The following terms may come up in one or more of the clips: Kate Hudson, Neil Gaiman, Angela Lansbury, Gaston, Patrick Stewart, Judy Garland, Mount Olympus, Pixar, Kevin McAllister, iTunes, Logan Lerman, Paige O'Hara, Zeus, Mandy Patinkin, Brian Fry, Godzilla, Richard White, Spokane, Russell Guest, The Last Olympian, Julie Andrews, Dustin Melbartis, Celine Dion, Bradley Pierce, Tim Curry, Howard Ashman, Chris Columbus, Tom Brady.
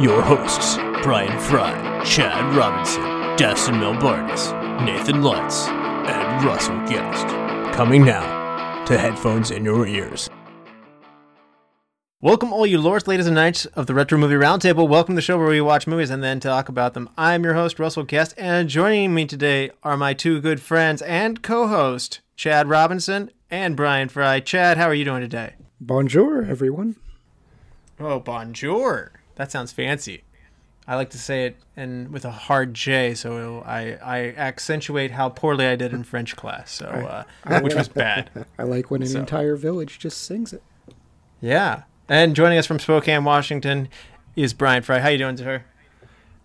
your hosts, Brian Fry, Chad Robinson, Dustin Melbartis, Nathan Lutz, and Russell Guest. Coming now to headphones in your ears. Welcome all you lords, ladies, and knights of the Retro Movie Roundtable. Welcome to the show where we watch movies and then talk about them. I'm your host, Russell Guest, and joining me today are my two good friends and co-host, Chad Robinson and Brian Fry. Chad, how are you doing today? Bonjour, everyone. Oh, bonjour. That sounds fancy. I like to say it with a hard J, so I accentuate how poorly I did in French class, so which was bad. I like when an entire village just sings it. Yeah. And joining us from Spokane, Washington, is Brian Fry. How you doing, sir?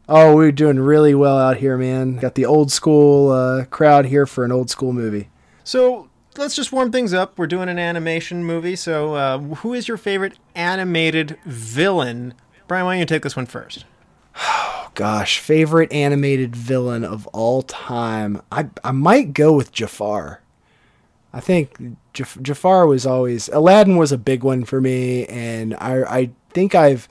Oh, we're doing really well out here, man. Got the old school crowd here for an old school movie. So let's just warm things up. We're doing an animation movie. So who is your favorite animated villain? Brian, why don't you take this one first? Oh, gosh. Favorite animated villain of all time. I might go with Jafar. I think Jafar was always... Aladdin was a big one for me, and I think I've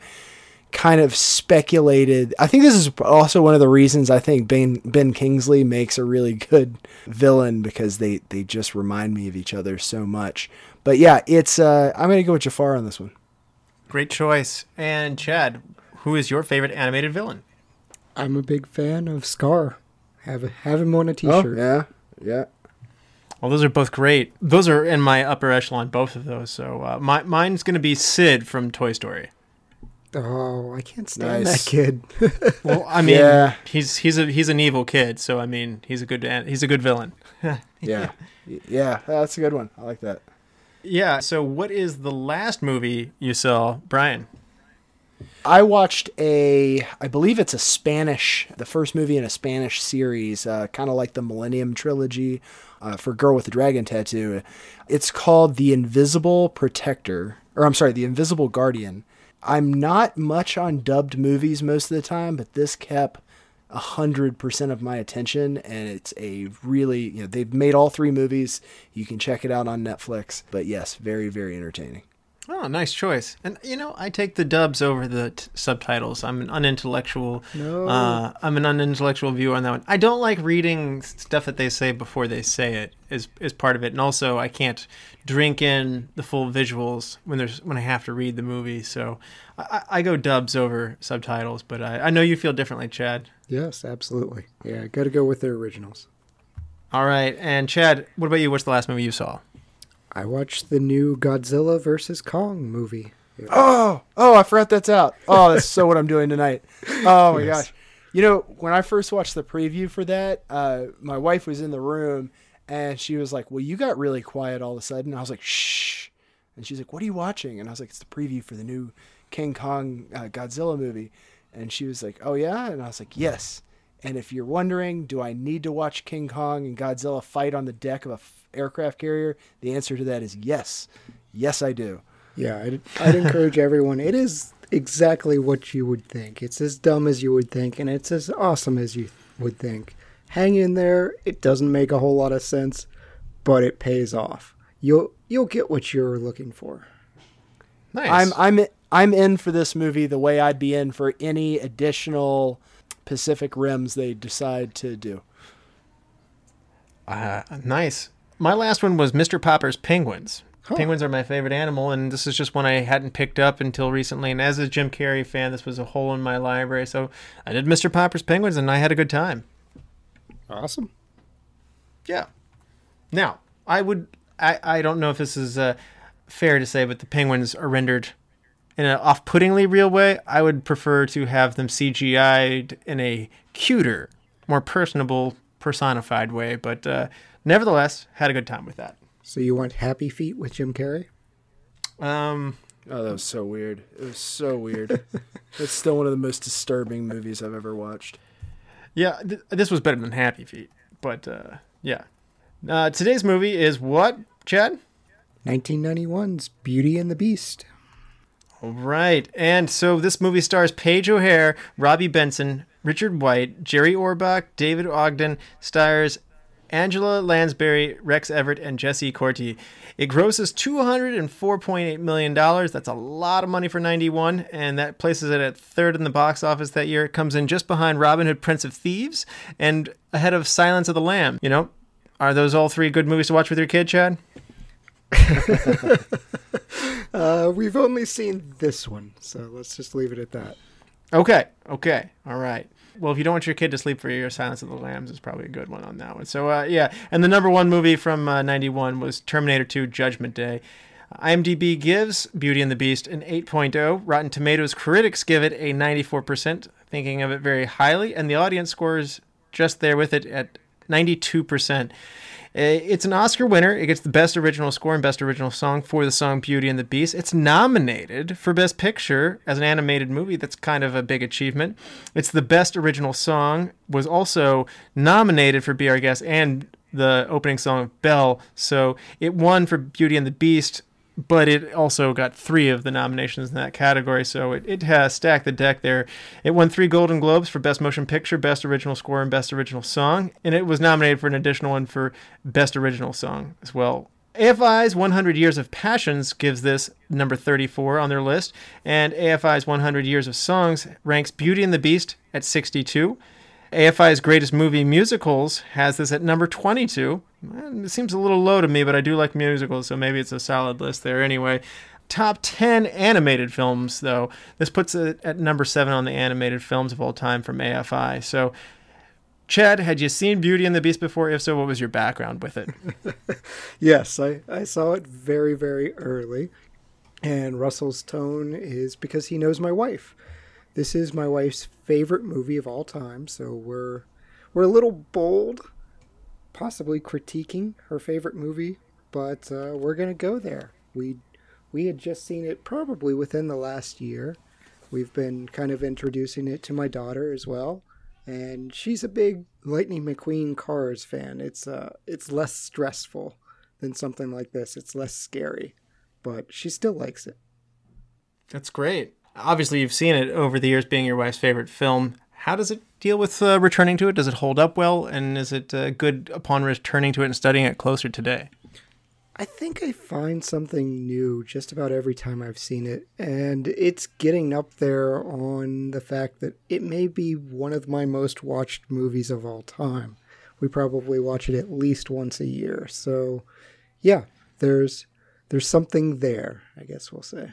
kind of speculated... I think this is also one of the reasons I think Ben Kingsley makes a really good villain, because they just remind me of each other so much. But yeah, it's I'm going to go with Jafar on this one. Great choice. And Chad, who is your favorite animated villain? I'm a big fan of Scar. Have him on a t-shirt. Oh, yeah. Well, those are both great. Those are in my upper echelon, both of those. So mine's going to be Sid from Toy Story. Oh, I can't stand that kid. Well, I mean, he's an evil kid. So I mean, he's a good villain. yeah, that's a good one. I like that. Yeah. So, what is the last movie you saw, Brian? I watched the first movie in a Spanish series, kind of like the Millennium Trilogy for Girl with the Dragon Tattoo. It's called The Invisible Guardian. I'm not much on dubbed movies most of the time, but this kept 100% of my attention, and it's a really, they've made all three movies. You can check it out on Netflix, but yes, very, very entertaining. Oh, nice choice. And, I take the dubs over the subtitles. I'm an unintellectual. I'm an unintellectual viewer on that one. I don't like reading stuff that they say before they say it is part of it. And also, I can't drink in the full visuals when I have to read the movie. So I go dubs over subtitles, but I know you feel differently, Chad. Yes, absolutely. Yeah, got to go with their originals. All right. And Chad, what about you? What's the last movie you saw? I watched the new Godzilla vs. Kong movie. Yeah. Oh, I forgot that's out. Oh, that's so what I'm doing tonight. Oh, my gosh. When I first watched the preview for that, my wife was in the room, and she was like, well, you got really quiet all of a sudden. I was like, shh. And she's like, what are you watching? And I was like, it's the preview for the new King Kong Godzilla movie. And she was like, oh, yeah? And I was like, yes. And if you're wondering, do I need to watch King Kong and Godzilla fight on the deck of a aircraft carrier? The answer to that is yes. Yes, I do. Yeah, I'd encourage everyone. It is exactly what you would think. It's as dumb as you would think, and it's as awesome as you would think. Hang in there. It doesn't make a whole lot of sense, but it pays off. You'll get what you're looking for. Nice. I'm in for this movie the way I'd be in for any additional Pacific Rims they decide to do. Nice. My last one was Mr. Popper's Penguins. Huh. Penguins are my favorite animal, and this is just one I hadn't picked up until recently. And as a Jim Carrey fan, this was a hole in my library. So I did Mr. Popper's Penguins, and I had a good time. Awesome. Yeah. Now, I don't know if this is fair to say, but the penguins are rendered in an off-puttingly real way. I would prefer to have them CGI'd in a cuter, more personable, personified way, but... nevertheless, had a good time with that. So you want Happy Feet with Jim Carrey? Oh, that was so weird. It was so weird. It's still one of the most disturbing movies I've ever watched. Yeah, this was better than Happy Feet, but yeah. Today's movie is what, Chad? 1991's Beauty and the Beast. All right. And so this movie stars Paige O'Hara, Robbie Benson, Richard White, Jerry Orbach, David Ogden Stiers, Angela Lansbury, Rex Everett, and Jesse Corti. It grosses $204.8 million. That's a lot of money for 91, and that places it at third in the box office that year. It comes in just behind Robin Hood, Prince of Thieves, and ahead of Silence of the Lambs. You know, are those all three good movies to watch with your kid, Chad? We've only seen this one, so let's just leave it at that. Okay. All right. Well, if you don't want your kid to sleep for your Silence of the Lambs is probably a good one on that one. So, yeah. And the number one movie from 91 was Terminator 2 Judgment Day. IMDb gives Beauty and the Beast an 8.0. Rotten Tomatoes critics give it a 94%, thinking of it very highly. And the audience scores just there with it at 92%. It's an Oscar winner. It gets the Best Original Score and Best Original Song for the song Beauty and the Beast. It's nominated for Best Picture as an animated movie. That's kind of a big achievement. It's the Best Original Song, was also nominated for Be Our Guest and the opening song of Belle. So it won for Beauty and the Beast, but it also got three of the nominations in that category. So it has stacked the deck there. It won 3 Golden Globes for Best Motion Picture, Best Original Score, and Best Original Song. And it was nominated for an additional one for Best Original Song as well. AFI's 100 Years of Passions gives this number 34 on their list. And AFI's 100 Years of Songs ranks Beauty and the Beast at 62. AFI's Greatest Movie Musicals has this at number 22. It seems a little low to me, but I do like musicals, so maybe it's a solid list there anyway. Top 10 animated films, though. This puts it at number 7 on the animated films of all time from AFI. So, Chad, had you seen Beauty and the Beast before? If so, what was your background with it? Yes, I saw it very, very early. And Russell's tone is because he knows my wife. This is my wife's favorite movie of all time, so we're a little bold, possibly critiquing her favorite movie, but we're going to go there. We had just seen it probably within the last year. We've been kind of introducing it to my daughter as well, and she's a big Lightning McQueen Cars fan. It's less stressful than something like this. It's less scary, but she still likes it. That's great. Obviously, you've seen it over the years being your wife's favorite film. How does it deal with returning to it? Does it hold up well? And is it good upon returning to it and studying it closer today? I think I find something new just about every time I've seen it. And it's getting up there on the fact that it may be one of my most watched movies of all time. We probably watch it at least once a year. So, yeah, there's something there, I guess we'll say.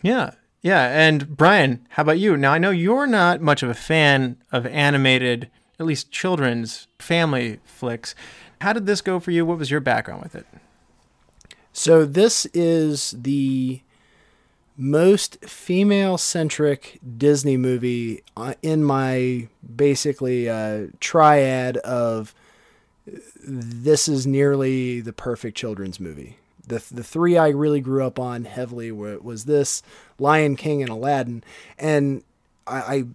Yeah. Yeah, and Brian, how about you? Now, I know you're not much of a fan of animated, at least children's family flicks. How did this go for you? What was your background with it? So this is the most female-centric Disney movie in my basically triad of this is nearly the perfect children's movie. The three I really grew up on heavily was this, Lion King, and Aladdin. And I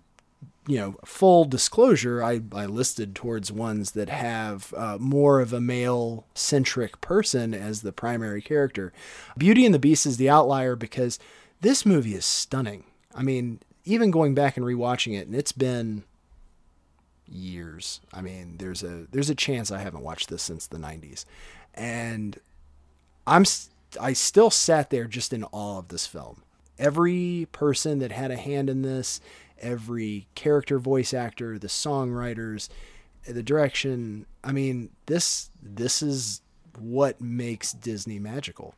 full disclosure, I listed towards ones that have more of a male-centric person as the primary character. Beauty and the Beast is the outlier because this movie is stunning. I mean, even going back and rewatching it, and it's been years. I mean, there's a chance I haven't watched this since the 90s. And I still sat there just in awe of this film. Every person that had a hand in this, every character voice actor, the songwriters, the direction. I mean, this is what makes Disney magical.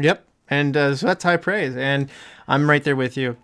Yep. And so that's high praise. And I'm right there with you.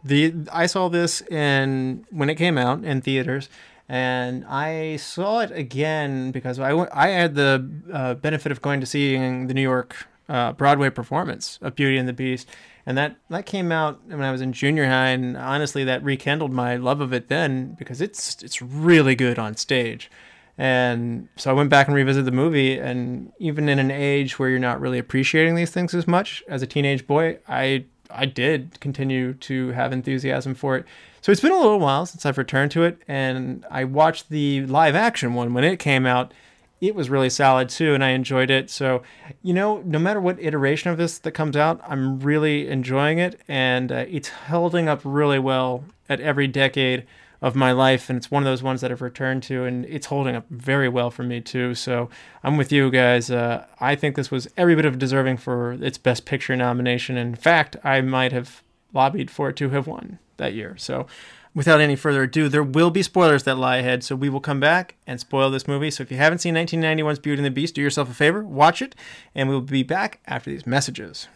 I saw this when it came out in theaters. And I saw it again because I had the benefit of going to seeing the New York Broadway performance of Beauty and the Beast. And that came out when I was in junior high. And honestly, that rekindled my love of it then because it's really good on stage. And so I went back and revisited the movie. And even in an age where you're not really appreciating these things as much, as a teenage boy, I I did continue to have enthusiasm for it. So it's been a little while since I've returned to it, and I watched the live action one when it came out. It was really solid too, and I enjoyed it. So, you know, no matter what iteration of this that comes out, I'm really enjoying it, and it's holding up really well at every decade of my life, and it's one of those ones that I've returned to, and it's holding up very well for me too. So I'm with you guys. I think this was every bit of deserving for its Best Picture nomination. In fact, I might have lobbied for it to have won that year. So without any further ado, there will be spoilers that lie ahead, so we will come back and spoil this movie. So if you haven't seen 1991's Beauty and the Beast, do yourself a favor, watch it, and we'll be back after these messages.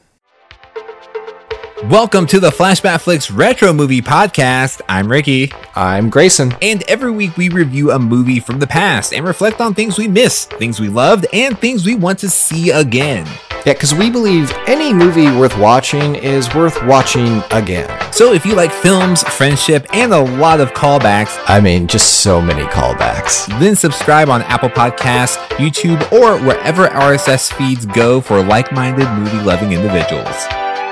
Welcome to the Flashback Flicks Retro Movie Podcast. I'm Ricky. I'm Grayson. And every week we review a movie from the past and reflect on things we missed, things we loved, and things we want to see again. Yeah, because we believe any movie worth watching is worth watching again. So if you like films, friendship, and a lot of callbacks, I mean, just so many callbacks, then subscribe on Apple Podcasts, YouTube, or wherever RSS feeds go for like-minded movie-loving individuals.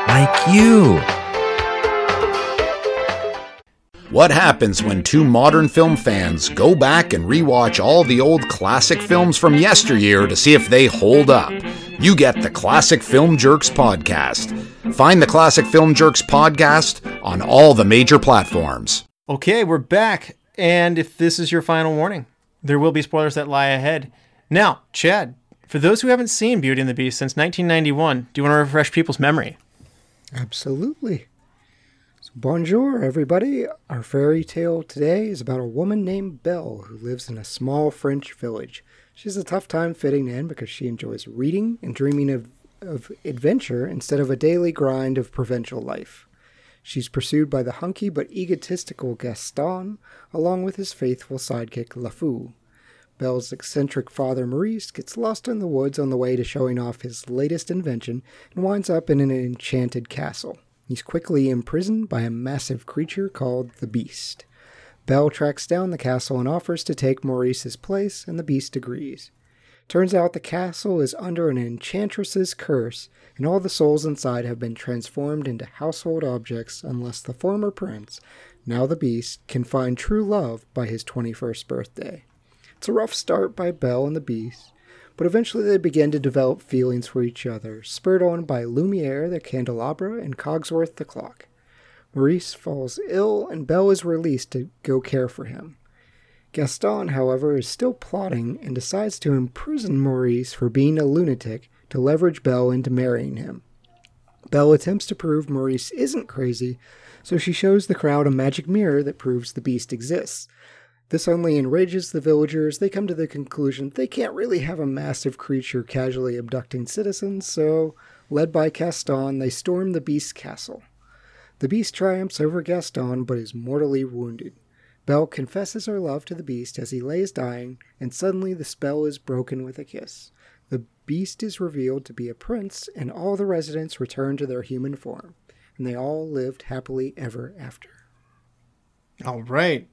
Like you. What happens when two modern film fans go back and rewatch all the old classic films from yesteryear to see if they hold up? You get the Classic Film Jerks Podcast. Find the Classic Film Jerks Podcast on all the major platforms. Okay, we're back. And if this is your final warning, there will be spoilers that lie ahead. Now, Chad, for those who haven't seen Beauty and the Beast since 1991, do you want to refresh people's memory? Absolutely. So bonjour, everybody. Our fairy tale today is about a woman named Belle who lives in a small French village. She has a tough time fitting in because she enjoys reading and dreaming of adventure instead of a daily grind of provincial life. She's pursued by the hunky but egotistical Gaston, along with his faithful sidekick LeFou. Belle's eccentric father, Maurice, gets lost in the woods on the way to showing off his latest invention and winds up in an enchanted castle. He's quickly imprisoned by a massive creature called the Beast. Belle tracks down the castle and offers to take Maurice's place, and the Beast agrees. Turns out the castle is under an enchantress's curse, and all the souls inside have been transformed into household objects unless the former prince, now the Beast, can find true love by his 21st birthday. It's a rough start by Belle and the Beast, but eventually they begin to develop feelings for each other, spurred on by Lumiere the candelabra and Cogsworth the clock. Maurice falls ill, and Belle is released to go care for him. Gaston, however, is still plotting and decides to imprison Maurice for being a lunatic to leverage Belle into marrying him. Belle attempts to prove Maurice isn't crazy, so she shows the crowd a magic mirror that proves the Beast exists. This only enrages the villagers. They come to the conclusion they can't really have a massive creature casually abducting citizens, so, led by Gaston, they storm the Beast's castle. The Beast triumphs over Gaston, but is mortally wounded. Belle confesses her love to the Beast as he lays dying, and suddenly the spell is broken with a kiss. The Beast is revealed to be a prince, and all the residents return to their human form, and they all lived happily ever after. All right.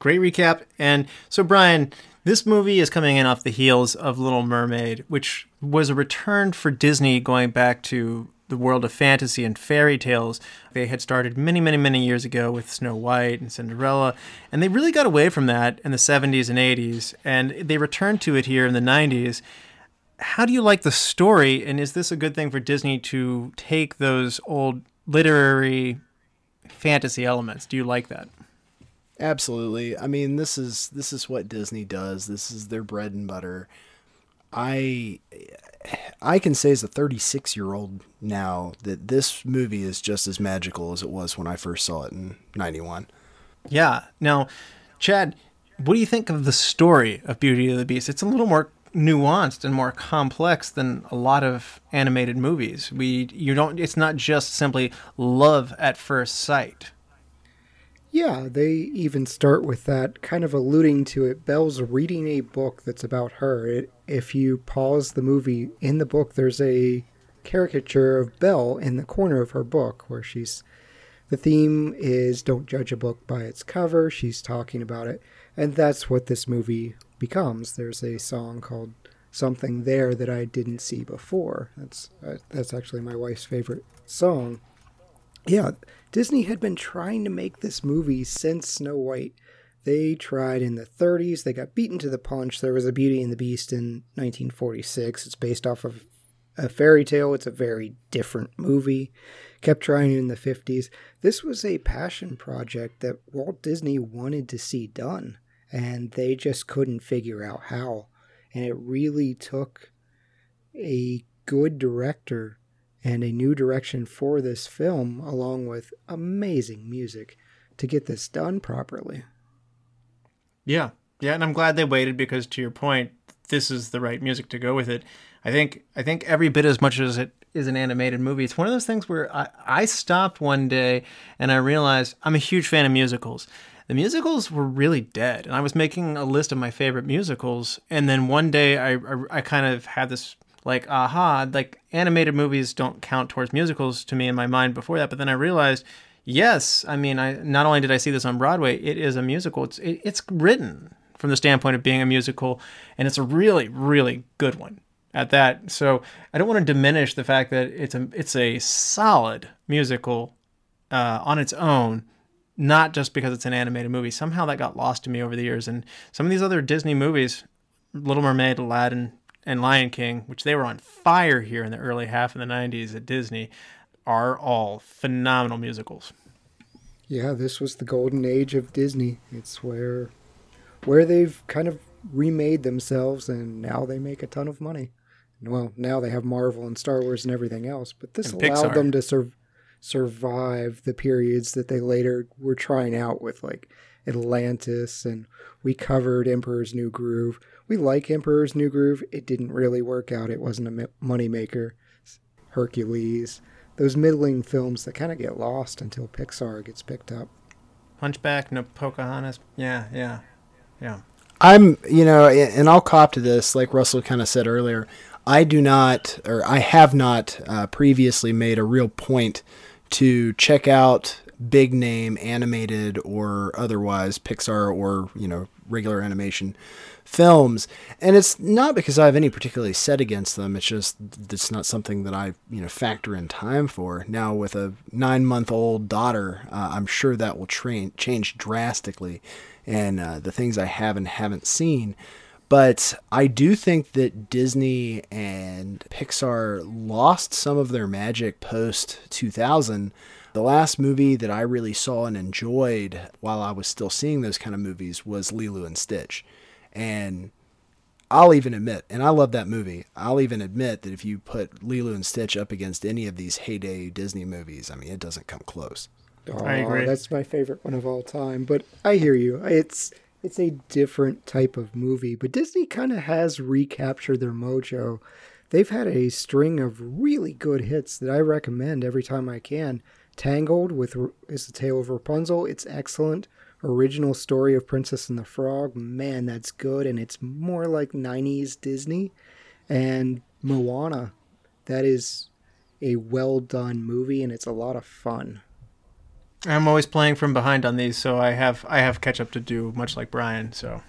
Great recap. And so, Brian, this movie is coming in off the heels of Little Mermaid, which was a return for Disney going back to the world of fantasy and fairy tales. They had started many, many, many years ago with Snow White and Cinderella, and they really got away from that in the 70s and 80s, and they returned to it here in the 90s. How do you like the story, and is this a good thing for Disney to take those old literary fantasy elements? Do you like that? Absolutely. I mean, this is what Disney does. This is their bread and butter. I can say as a 36-year-old now that this movie is just as magical as it was when I first saw it in 91. Yeah. Now, Chad, what do you think of the story of Beauty and the Beast? It's a little more nuanced and more complex than a lot of animated movies. It's not just simply love at first sight. Yeah, they even start with that, kind of alluding to it. Belle's reading a book that's about her. If you pause the movie, in the book there's a caricature of Belle in the corner of her book where the theme is don't judge a book by its cover. She's talking about it. And that's what this movie becomes. There's a song called Something There That I Didn't See Before. That's actually my wife's favorite song. Yeah, Disney had been trying to make this movie since Snow White. They tried in the 30s. They got beaten to the punch. There was a Beauty and the Beast in 1946. It's based off of a fairy tale. It's a very different movie. Kept trying in the 50s. This was a passion project that Walt Disney wanted to see done, and they just couldn't figure out how. And it really took a good director and a new direction for this film, along with amazing music, to get this done properly. Yeah. Yeah. And I'm glad they waited, because to your point, this is the right music to go with it. I think every bit as much as it is an animated movie, it's one of those things where I stopped one day and I realized I'm a huge fan of musicals. The musicals were really dead. And I was making a list of my favorite musicals. And then one day I kind of had this like, aha, like animated movies don't count towards musicals to me in my mind before that. But then I realized, yes, I mean, I not only did I see this on Broadway, it is a musical. It's written from the standpoint of being a musical, and it's a really, really good one at that. So I don't want to diminish the fact that it's a solid musical on its own, not just because it's an animated movie. Somehow that got lost to me over the years. And some of these other Disney movies, Little Mermaid, Aladdin, and Lion King, which they were on fire here in the early half of the 90s at Disney, are all phenomenal musicals. Yeah, this was the golden age of Disney. It's where they've kind of remade themselves, and now they make a ton of money. Well, now they have Marvel and Star Wars and everything else, but this and allowed Pixar. Them to survive the periods that they later were trying out with, like Atlantis, and we covered Emperor's New Groove. We like Emperor's New Groove. It didn't really work out. It wasn't a moneymaker. Hercules, those middling films that kind of get lost until Pixar gets picked up. Hunchback, no Pocahontas. Yeah. And I'll cop to this, like Russell kind of said earlier. I have not previously made a real point to check out big name animated or otherwise Pixar or, regular animation films. And it's not because I have any particularly set against them. It's just, it's not something that I, factor in time for. Now with a 9-month-old daughter, I'm sure that will change drastically. And the things I have and haven't seen. But I do think that Disney and Pixar lost some of their magic post-2000. The last movie that I really saw and enjoyed while I was still seeing those kind of movies was Lilo and Stitch. And I'll even admit, and I love that movie, I'll even admit that if you put Lilo and Stitch up against any of these heyday Disney movies, I mean, it doesn't come close. Oh, I agree. That's my favorite one of all time. But I hear you. It's a different type of movie, but Disney kind of has recaptured their mojo. They've had a string of really good hits that I recommend every time I can. Tangled is the Tale of Rapunzel. It's excellent. Original Story of Princess and the Frog. Man, that's good, and it's more like 90s Disney. And Moana. That is a well-done movie, and it's a lot of fun. I'm always playing from behind on these, so I have catch up to do, much like Brian. So,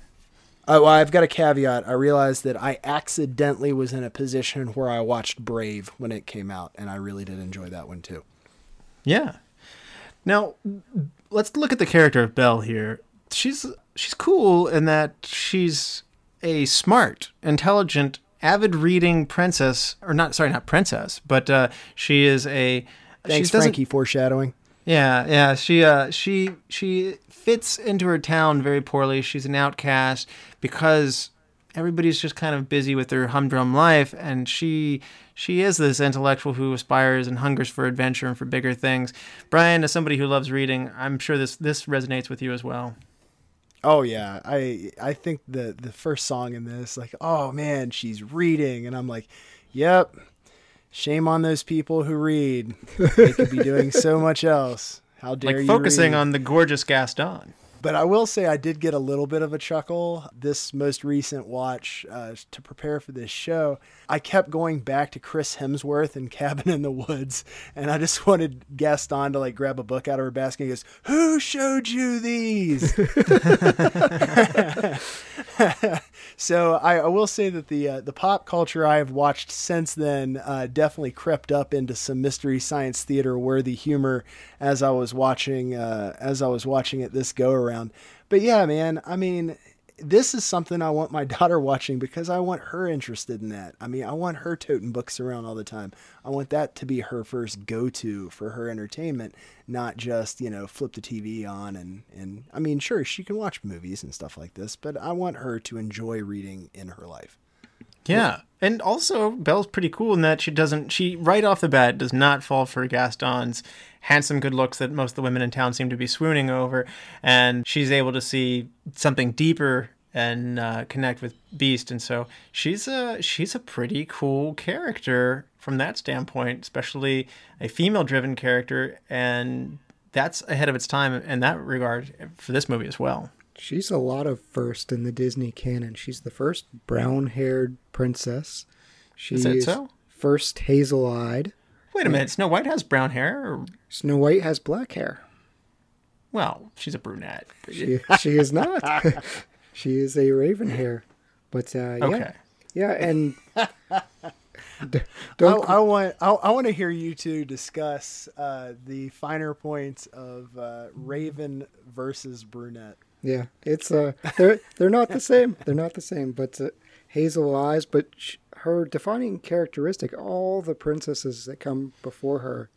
well, I've got a caveat. I realized that I accidentally was in a position where I watched Brave when it came out, and I really did enjoy that one too. Yeah. Now, let's look at the character of Belle here. She's cool in that she's a smart, intelligent, avid reading princess, or not princess, but she is a. Thanks, Frankie, foreshadowing. Yeah. She fits into her town very poorly. She's an outcast because everybody's just kind of busy with their humdrum life, and she is this intellectual who aspires and hungers for adventure and for bigger things. Brian, as somebody who loves reading, I'm sure this resonates with you as well. Oh yeah, I think the first song in this, like, oh man, she's reading, and I'm like, yep. Shame on those people who read. They could be doing so much else. How dare you read? Like focusing on the gorgeous Gaston. But I will say I did get a little bit of a chuckle. This most recent watch to prepare for this show, I kept going back to Chris Hemsworth in Cabin in the Woods. And I just wanted Gaston to like grab a book out of her basket and he goes, "Who showed you these?" So I will say that the pop culture I have watched since then definitely crept up into some mystery science theater worthy humor as I was watching it this go around. But yeah, man, I mean, this is something I want my daughter watching because I want her interested in that. I mean, I want her toting books around all the time. I want that to be her first go-to for her entertainment, not just, you know, flip the TV on and I mean, sure, she can watch movies and stuff like this, but I want her to enjoy reading in her life. Yeah. And also Belle's pretty cool in that she right off the bat does not fall for Gaston's handsome good looks that most of the women in town seem to be swooning over. And she's able to see something deeper and connect with Beast. And so she's a pretty cool character from that standpoint, especially a female driven character. And that's ahead of its time in that regard for this movie as well. She's a lot of first in the Disney canon. She's the first brown-haired princess. She's first hazel-eyed. Wait a minute. Snow White has brown hair? Or... Snow White has black hair. Well, she's a brunette. She is not. She is a raven hair. But okay. Yeah, and... I want to hear you two discuss the finer points of raven versus brunette. Yeah, it's they're not the same. They're not the same, but hazel eyes. But her defining characteristic, all the princesses that come before her,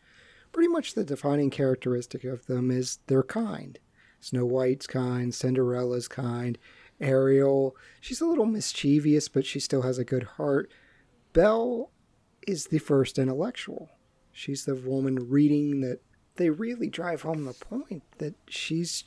pretty much the defining characteristic of them is their kind. Snow White's kind, Cinderella's kind, Ariel. She's a little mischievous, but she still has a good heart. Belle is the first intellectual. She's the woman reading that they really drive home the point that she's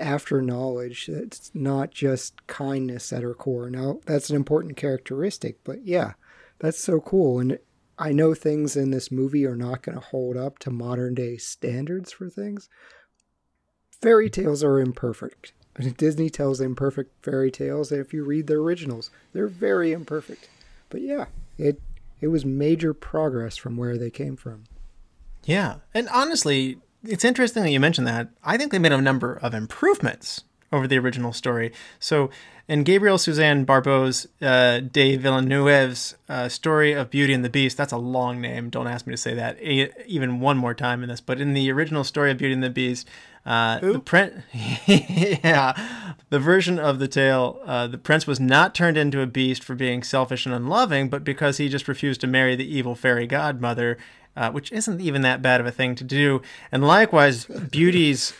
after knowledge. It's not just kindness at her core. Now, that's an important characteristic, but yeah, that's so cool. And I know things in this movie are not going to hold up to modern day standards for things. Fairy tales are imperfect. Disney tells imperfect fairy tales. If you read the originals, they're very imperfect. But yeah, it was major progress from where they came from. Yeah, and honestly... It's interesting that you mentioned that. I think they made a number of improvements over the original story. So in Gabriel Suzanne Barbot's De Villeneuve's story of Beauty and the Beast, that's a long name. Don't ask me to say that even one more time in this. But in the original story of Beauty and the Beast, the version of the tale, the prince was not turned into a beast for being selfish and unloving, but because he just refused to marry the evil fairy godmother, which isn't even that bad of a thing to do. And likewise, Beauty's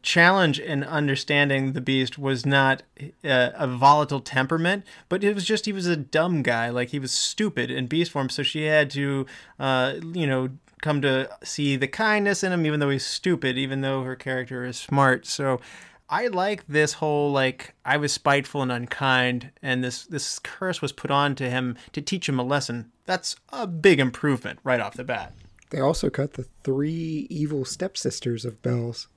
challenge in understanding the beast was not a volatile temperament, but it was just he was a dumb guy. Like, he was stupid in beast form, so she had to, come to see the kindness in him, even though he's stupid, even though her character is smart. So I like this whole, like, I was spiteful and unkind, and this curse was put on to him to teach him a lesson. That's a big improvement right off the bat. They also cut the three evil stepsisters of Belle's.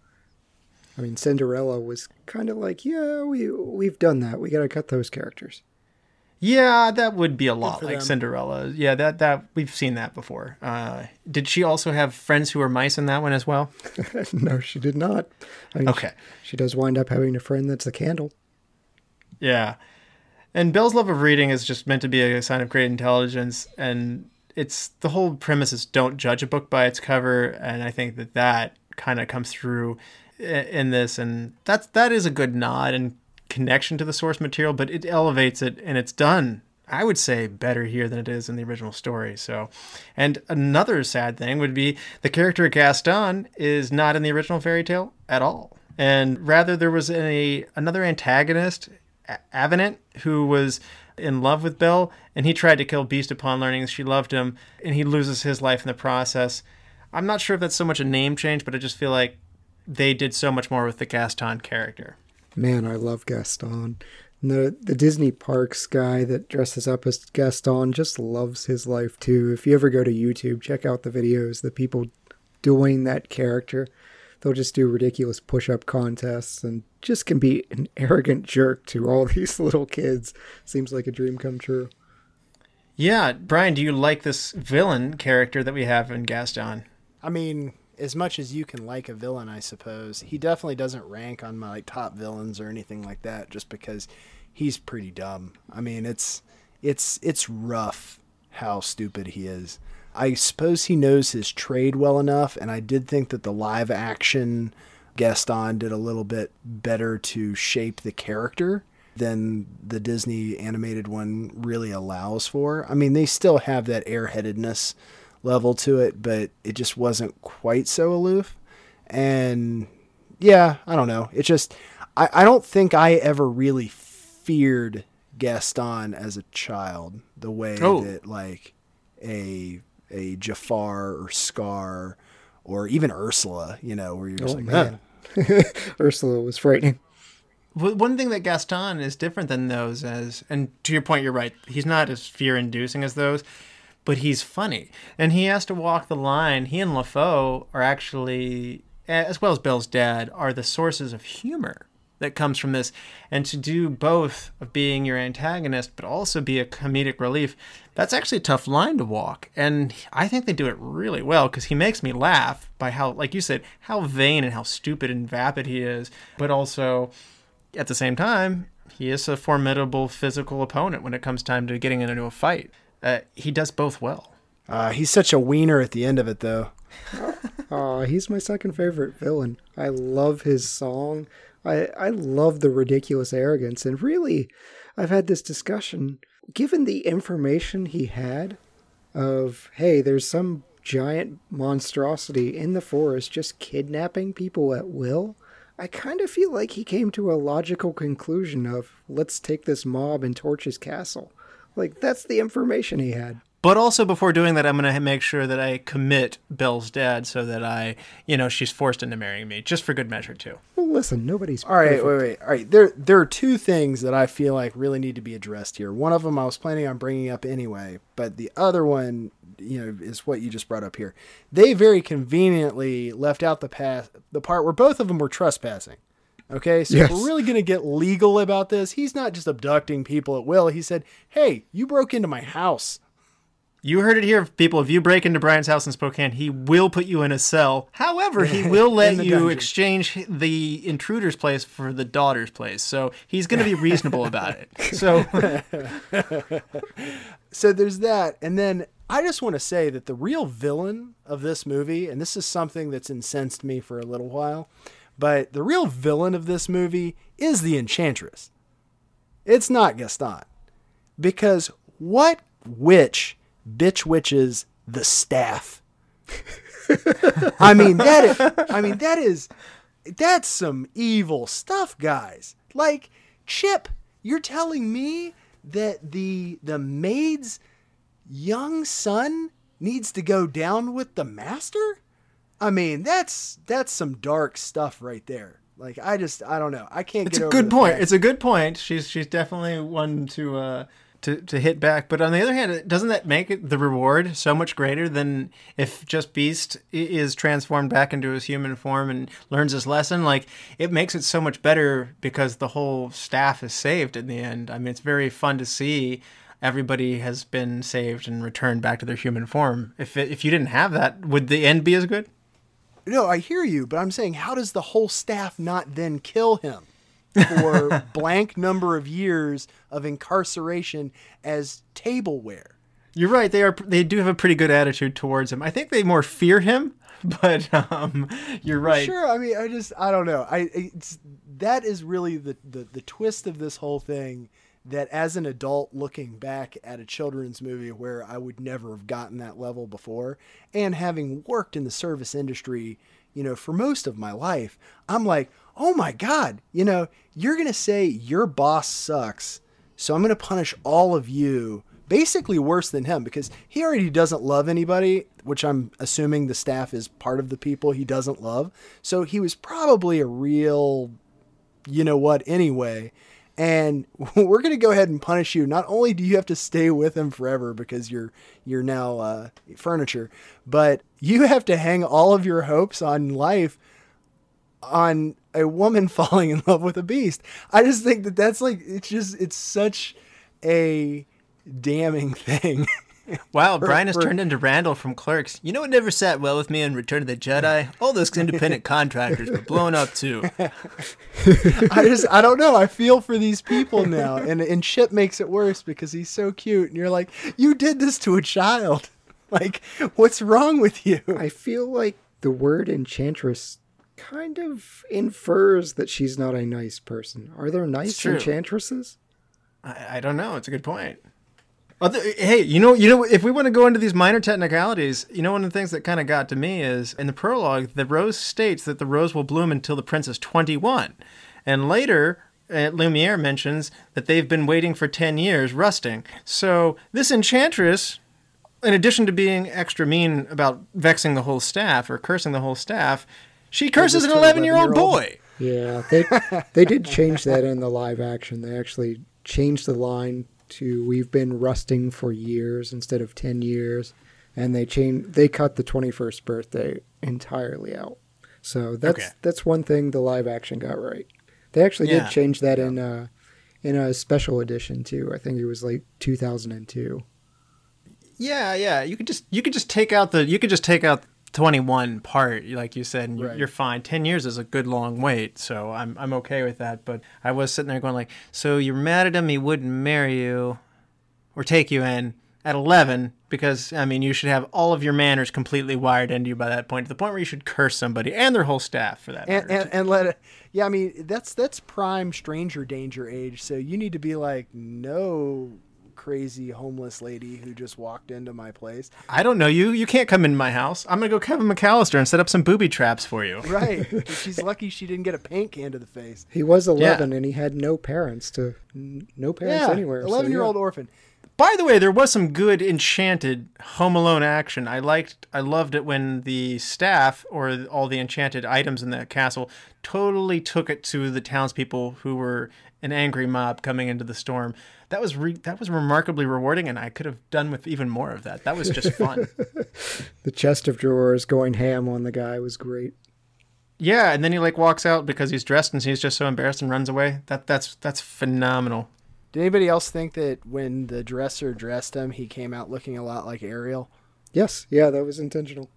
I mean, Cinderella was kind of like, yeah, we've done that. We got to cut those characters. Yeah, that would be a lot like them. Cinderella. Yeah, that we've seen that before. Did she also have friends who were mice in that one as well? No, she did not. I mean, okay. She does wind up having a friend that's a candle. Yeah. And Belle's love of reading is just meant to be a sign of great intelligence. And it's the whole premise is don't judge a book by its cover. And I think that kind of comes through in this. And that is a good nod and connection to the source material, but it elevates it, and it's done, I would say, better here than it is in the original story. So, and another sad thing would be the character Gaston is not in the original fairy tale at all. And rather there was another antagonist, Avenant, who was in love with Belle, and he tried to kill Beast upon learning she loved him, and he loses his life in the process. I'm not sure if that's so much a name change, but I just feel like they did so much more with the Gaston character. Man, I love Gaston. The Disney Parks guy that dresses up as Gaston just loves his life too. If you ever go to YouTube, check out the videos, the people doing that character. They'll just do ridiculous push-up contests and just can be an arrogant jerk to all these little kids. Seems like a dream come true. Yeah. Brian, do you like this villain character that we have in Gaston? I mean, as much as you can like a villain, I suppose, he definitely doesn't rank on my top villains or anything like that just because he's pretty dumb. I mean, it's rough how stupid he is. I suppose he knows his trade well enough, and I did think that the live action Gaston did a little bit better to shape the character than the Disney animated one really allows for. I mean, they still have that airheadedness level to it, but it just wasn't quite so aloof. And yeah, I don't know. It just, I don't think I ever really feared Gaston as a child the way that like a Jafar or Scar or even Ursula, you know, where you're just man. Ursula was frightening. One thing that Gaston is different than those as, and to your point, you're right. He's not as fear inducing as those, but he's funny and he has to walk the line. He and LaFoe are actually, as well as Belle's dad, are the sources of humor that comes from this. And to do both of being your antagonist, but also be a comedic relief, that's actually a tough line to walk. And I think they do it really well because he makes me laugh by how, like you said, how vain and how stupid and vapid he is. But also at the same time, he is a formidable physical opponent when it comes time to getting into a fight. He does both well. He's such a wiener at the end of it, though. Oh, he's my second favorite villain. I love his song. I love the ridiculous arrogance. And really, I've had this discussion. Given the information he had of, hey, there's some giant monstrosity in the forest just kidnapping people at will, I kind of feel like he came to a logical conclusion of, let's take this mob and torch his castle. Like, that's the information he had. But also before doing that, I'm going to make sure that I commit Belle's dad so that I, you know, she's forced into marrying me just for good measure too. Well, listen, nobody's all perfect. Right. All right. There are two things that I feel like really need to be addressed here. One of them I was planning on bringing up anyway, but the other one, you know, is what you just brought up here. They very conveniently left out the part where both of them were trespassing. Okay, so yes. If we're really going to get legal about this, he's not just abducting people at will. He said, hey, you broke into my house. You heard it here, people. If you break into Brian's house in Spokane, he will put you in a cell. However, he will let you dungeon. Exchange the intruder's place for the daughter's place. So he's going to be reasonable about it. So there's that. And then I just want to say that the real villain of this movie, and this is something that's incensed me for a little while, but the real villain of this movie is the Enchantress. It's not Gaston. Because what witch... bitch witches the staff. That's some evil stuff, guys. Like, Chip, you're telling me that the maid's young son needs to go down with the master? I mean, that's some dark stuff right there. Like, I don't know. I can't get over it. It's a good point. It's a good point. She's definitely one to hit back. But on the other hand, doesn't that make it the reward so much greater than if just Beast is transformed back into his human form and learns his lesson? Like, it makes it so much better because the whole staff is saved in the end. I mean, it's very fun to see everybody has been saved and returned back to their human form. If you didn't have that, would the end be as good? No, I hear you, but I'm saying, how does the whole staff not then kill him for blank number of years of incarceration as tableware? You're right. They do have a pretty good attitude towards him. I think they more fear him, but you're right. Sure. I mean, I don't know. That is really the twist of this whole thing, that as an adult looking back at a children's movie where I would never have gotten that level before, and having worked in the service industry, you know, for most of my life, I'm like, oh my God, you know, you're going to say your boss sucks, so I'm going to punish all of you basically worse than him, because he already doesn't love anybody, which I'm assuming the staff is part of the people he doesn't love. So he was probably a real, you know what, anyway. And we're going to go ahead and punish you. Not only do you have to stay with him forever because you're now furniture, but you have to hang all of your hopes on life on a woman falling in love with a beast. I just think that's like, it's such a damning thing Wow, Brian has turned into Randall from Clerks. You know what never sat well with me in Return of the Jedi? All those independent contractors were blown up too. I don't know. I feel for these people now. And Chip makes it worse because he's so cute. And you're like, you did this to a child. Like, what's wrong with you? I feel like the word enchantress kind of infers that she's not a nice person. Are there nice enchantresses? I don't know. It's a good point. Hey, you know, if we want to go into these minor technicalities, you know, one of the things that kind of got to me is in the prologue, the rose states that the rose will bloom until the prince is 21. And later, Lumiere mentions that they've been waiting for 10 years rusting. So this enchantress, in addition to being extra mean about vexing the whole staff or cursing the whole staff, she curses an 11-year-old boy. Yeah, they did change that in the live action. They actually changed the line to "we've been rusting for years" instead of 10 years, and they cut the 21st birthday entirely out. So that's one thing the live action got right. They actually did change that in a special edition too. I think it was like 2002. Yeah. You could just take out 21 part, like you said, and you're fine. 10 years is a good long wait, so I'm okay with that. But I was sitting there going like, so you're mad at him he wouldn't marry you or take you in at 11 because, I mean, you should have all of your manners completely wired into you by that point, to the point where you should curse somebody and their whole staff for that matter. And let it, yeah, I mean, that's prime stranger danger age, so you need to be like, no, crazy homeless lady who just walked into my place. I don't know you. You can't come into my house. I'm going to go Kevin McAllister and set up some booby traps for you. Right. She's lucky she didn't get a paint can to the face. He was 11 and he had no parents anywhere. 11-year-old orphan. By the way, there was some good enchanted Home Alone action. I loved it when the staff, or all the enchanted items in the castle, totally took it to the townspeople who were an angry mob coming into the storm. That was remarkably rewarding, and I could have done with even more of that. That was just fun. The chest of drawers going ham on the guy was great. Yeah, and then he like walks out because he's dressed and he's just so embarrassed and runs away. That's phenomenal. Did anybody else think that when the dresser dressed him, he came out looking a lot like Ariel? Yes. Yeah, that was intentional.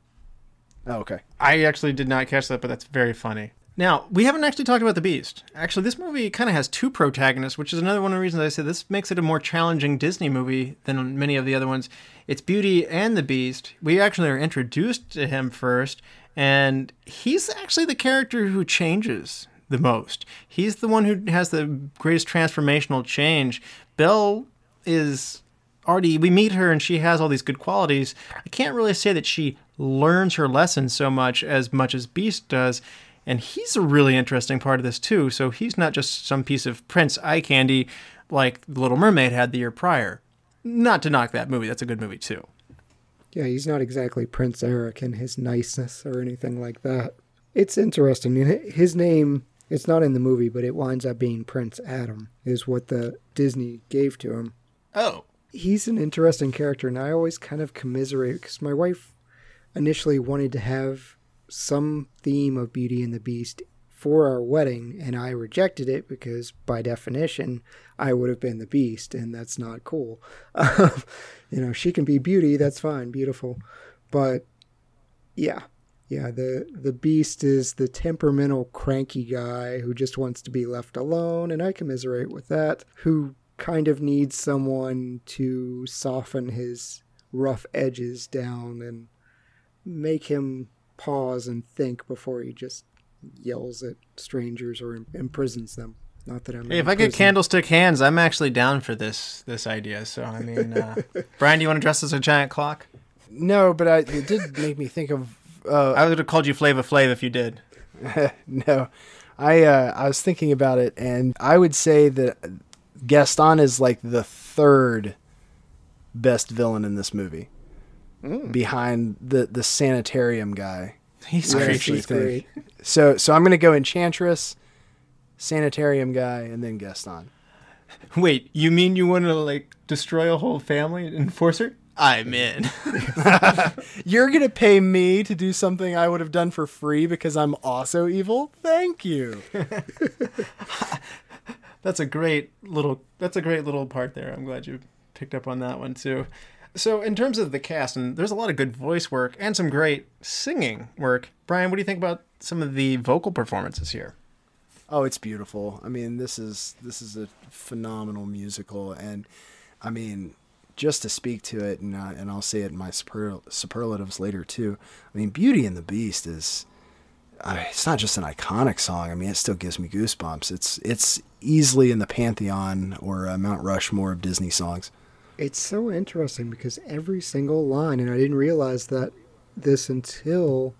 Oh, okay. I actually did not catch that, but that's very funny. Now, we haven't actually talked about the Beast. Actually, this movie kind of has two protagonists, which is another one of the reasons I say this makes it a more challenging Disney movie than many of the other ones. It's Beauty and the Beast. We actually are introduced to him first, and he's actually the character who changes the most. He's the one who has the greatest transformational change. Belle is already, we meet her and she has all these good qualities. I can't really say that she learns her lessons so much as Beast does. And he's a really interesting part of this too. So he's not just some piece of prince eye candy like The Little Mermaid had the year prior. Not to knock that movie. That's a good movie too. Yeah, he's not exactly Prince Eric in his niceness or anything like that. It's interesting. His name, it's not in the movie, but it winds up being Prince Adam is what the Disney gave to him. Oh. He's an interesting character, and I always kind of commiserate because my wife initially wanted to have some theme of Beauty and the Beast for our wedding, and I rejected it because by definition I would have been the Beast, and that's not cool. She can be Beauty, that's fine, beautiful, but yeah the Beast is the temperamental cranky guy who just wants to be left alone, and I commiserate with that, who kind of needs someone to soften his rough edges down and make him pause and think before he just yells at strangers or imprisons them. Not that I'm. Hey, if I get candlestick hands, I'm actually down for this idea. So I mean, Brian, do you want to dress as a giant clock? No, but it did make me think of. I would have called you Flava Flav if you did. No, I was thinking about it, and I would say that Gaston is like the third best villain in this movie. Mm. Behind the sanitarium guy. He's great. So I'm going to go Enchantress, sanitarium guy, and then Gaston. Wait, you mean you want to like destroy a whole family and force her? I'm in. You're going to pay me to do something I would have done for free because I'm also evil? Thank you. That's a great little part there. I'm glad you picked up on that one too. So in terms of the cast, and there's a lot of good voice work and some great singing work. Brian, what do you think about some of the vocal performances here? Oh, it's beautiful. I mean, this is a phenomenal musical, and I mean, just to speak to it, and I'll say it in my superlatives later too. I mean, Beauty and the Beast is, it's not just an iconic song. I mean, it still gives me goosebumps. It's easily in the pantheon or Mount Rushmore of Disney songs. It's so interesting because every single line, and I didn't realize that this until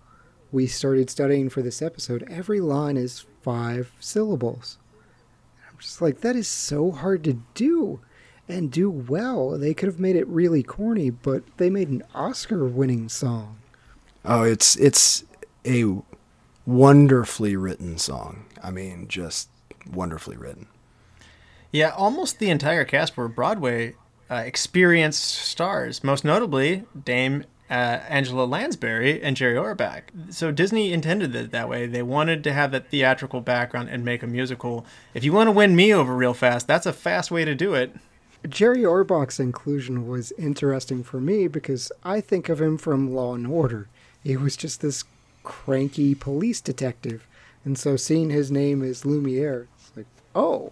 we started studying for this episode, every line is 5 syllables. And I'm just like, that is so hard to do and do well. They could have made it really corny, but they made an Oscar-winning song. Oh, it's a wonderfully written song. I mean, just wonderfully written. Yeah, almost the entire cast were Broadway experienced stars, most notably Dame Angela Lansbury and Jerry Orbach. So Disney intended it that way. They wanted to have that theatrical background and make a musical. If you want to win me over real fast, that's a fast way to do it. Jerry Orbach's inclusion was interesting for me because I think of him from Law and Order. He was just this cranky police detective. And so seeing his name as Lumiere, it's like, oh,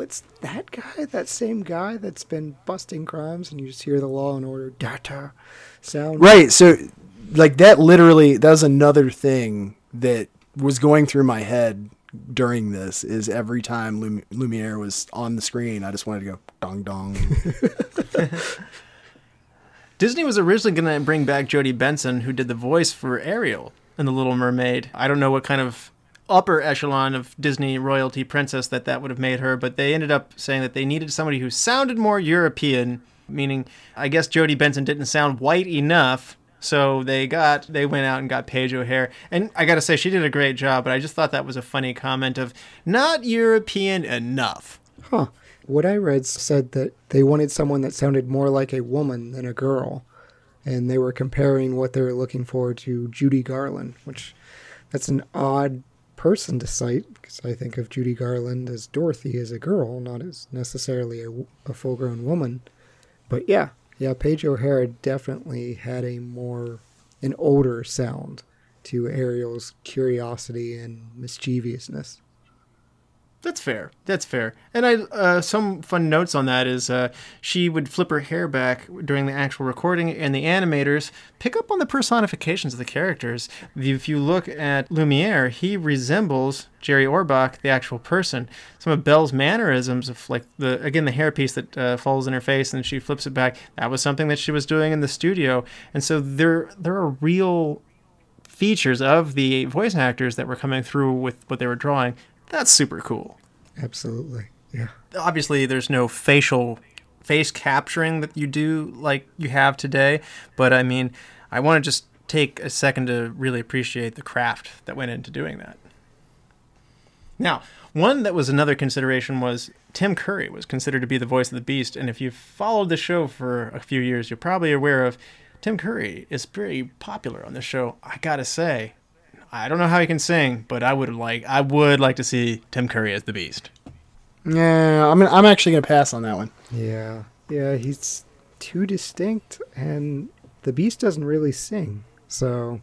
it's that guy, that same guy that's been busting crimes, and you just hear the Law and Order data sound. Right, so like that was another thing that was going through my head during this, is every time Lumiere was on the screen, I just wanted to go, dong, dong. Disney was originally going to bring back Jodie Benson, who did the voice for Ariel in The Little Mermaid. I don't know what kind of upper echelon of Disney royalty princess that would have made her, but they ended up saying that they needed somebody who sounded more European, meaning I guess Jodie Benson didn't sound white enough, so they went out and got Paige O'Hara, and I gotta say she did a great job, but I just thought that was a funny comment of not European enough. Huh. What I read said that they wanted someone that sounded more like a woman than a girl, and they were comparing what they were looking for to Judy Garland, which that's an odd person to cite, because I think of Judy Garland as Dorothy as a girl, not as necessarily a full-grown woman. But yeah, Paige O'Hara definitely had an older sound to Ariel's curiosity and mischievousness. That's fair. And I some fun notes on that is she would flip her hair back during the actual recording, and the animators pick up on the personifications of the characters. If you look at Lumiere, he resembles Jerry Orbach, the actual person. Some of Belle's mannerisms of like the hairpiece that falls in her face and she flips it back, that was something that she was doing in the studio. And so there are real features of the voice actors that were coming through with what they were drawing. That's super cool. Absolutely, yeah. Obviously, there's no face capturing that you do like you have today, but I mean, I want to just take a second to really appreciate the craft that went into doing that. Now, one that was another consideration was Tim Curry was considered to be the voice of the Beast, and if you've followed the show for a few years, you're probably aware of Tim Curry is very popular on the show, I gotta say. I don't know how he can sing, but I would like to see Tim Curry as the Beast. Yeah, I'm actually gonna pass on that one. Yeah, he's too distinct, and the Beast doesn't really sing, so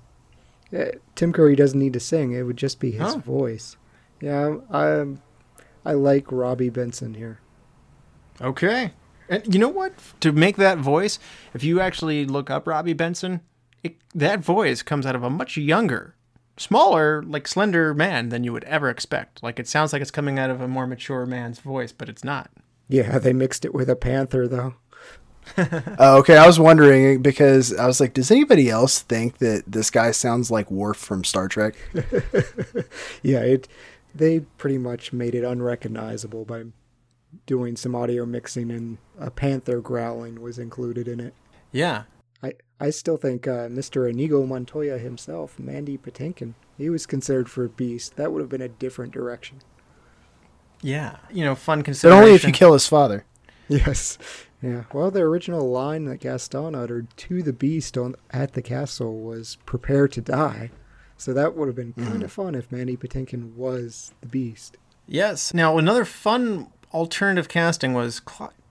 Tim Curry doesn't need to sing. It would just be his voice. Yeah, I like Robbie Benson here. Okay, and you know what? To make that voice, if you actually look up Robbie Benson, that voice comes out of a much younger, smaller, like slender man than you would ever expect. Like it sounds like it's coming out of a more mature man's voice, but it's not. Yeah, they mixed it with a panther though. Okay, I was wondering because I was like, does anybody else think that this guy sounds like Worf from Star Trek? Yeah, they pretty much made it unrecognizable by doing some audio mixing, and a panther growling was included in it. Yeah. I still think Mr. Inigo Montoya himself, Mandy Patinkin, he was considered for Beast. That would have been a different direction. Yeah. You know, fun consideration. But only if you kill his father. Yes. Yeah. Well, the original line that Gaston uttered to the Beast at the castle was, prepare to die. So that would have been kind of fun if Mandy Patinkin was the Beast. Yes. Now, another fun alternative casting was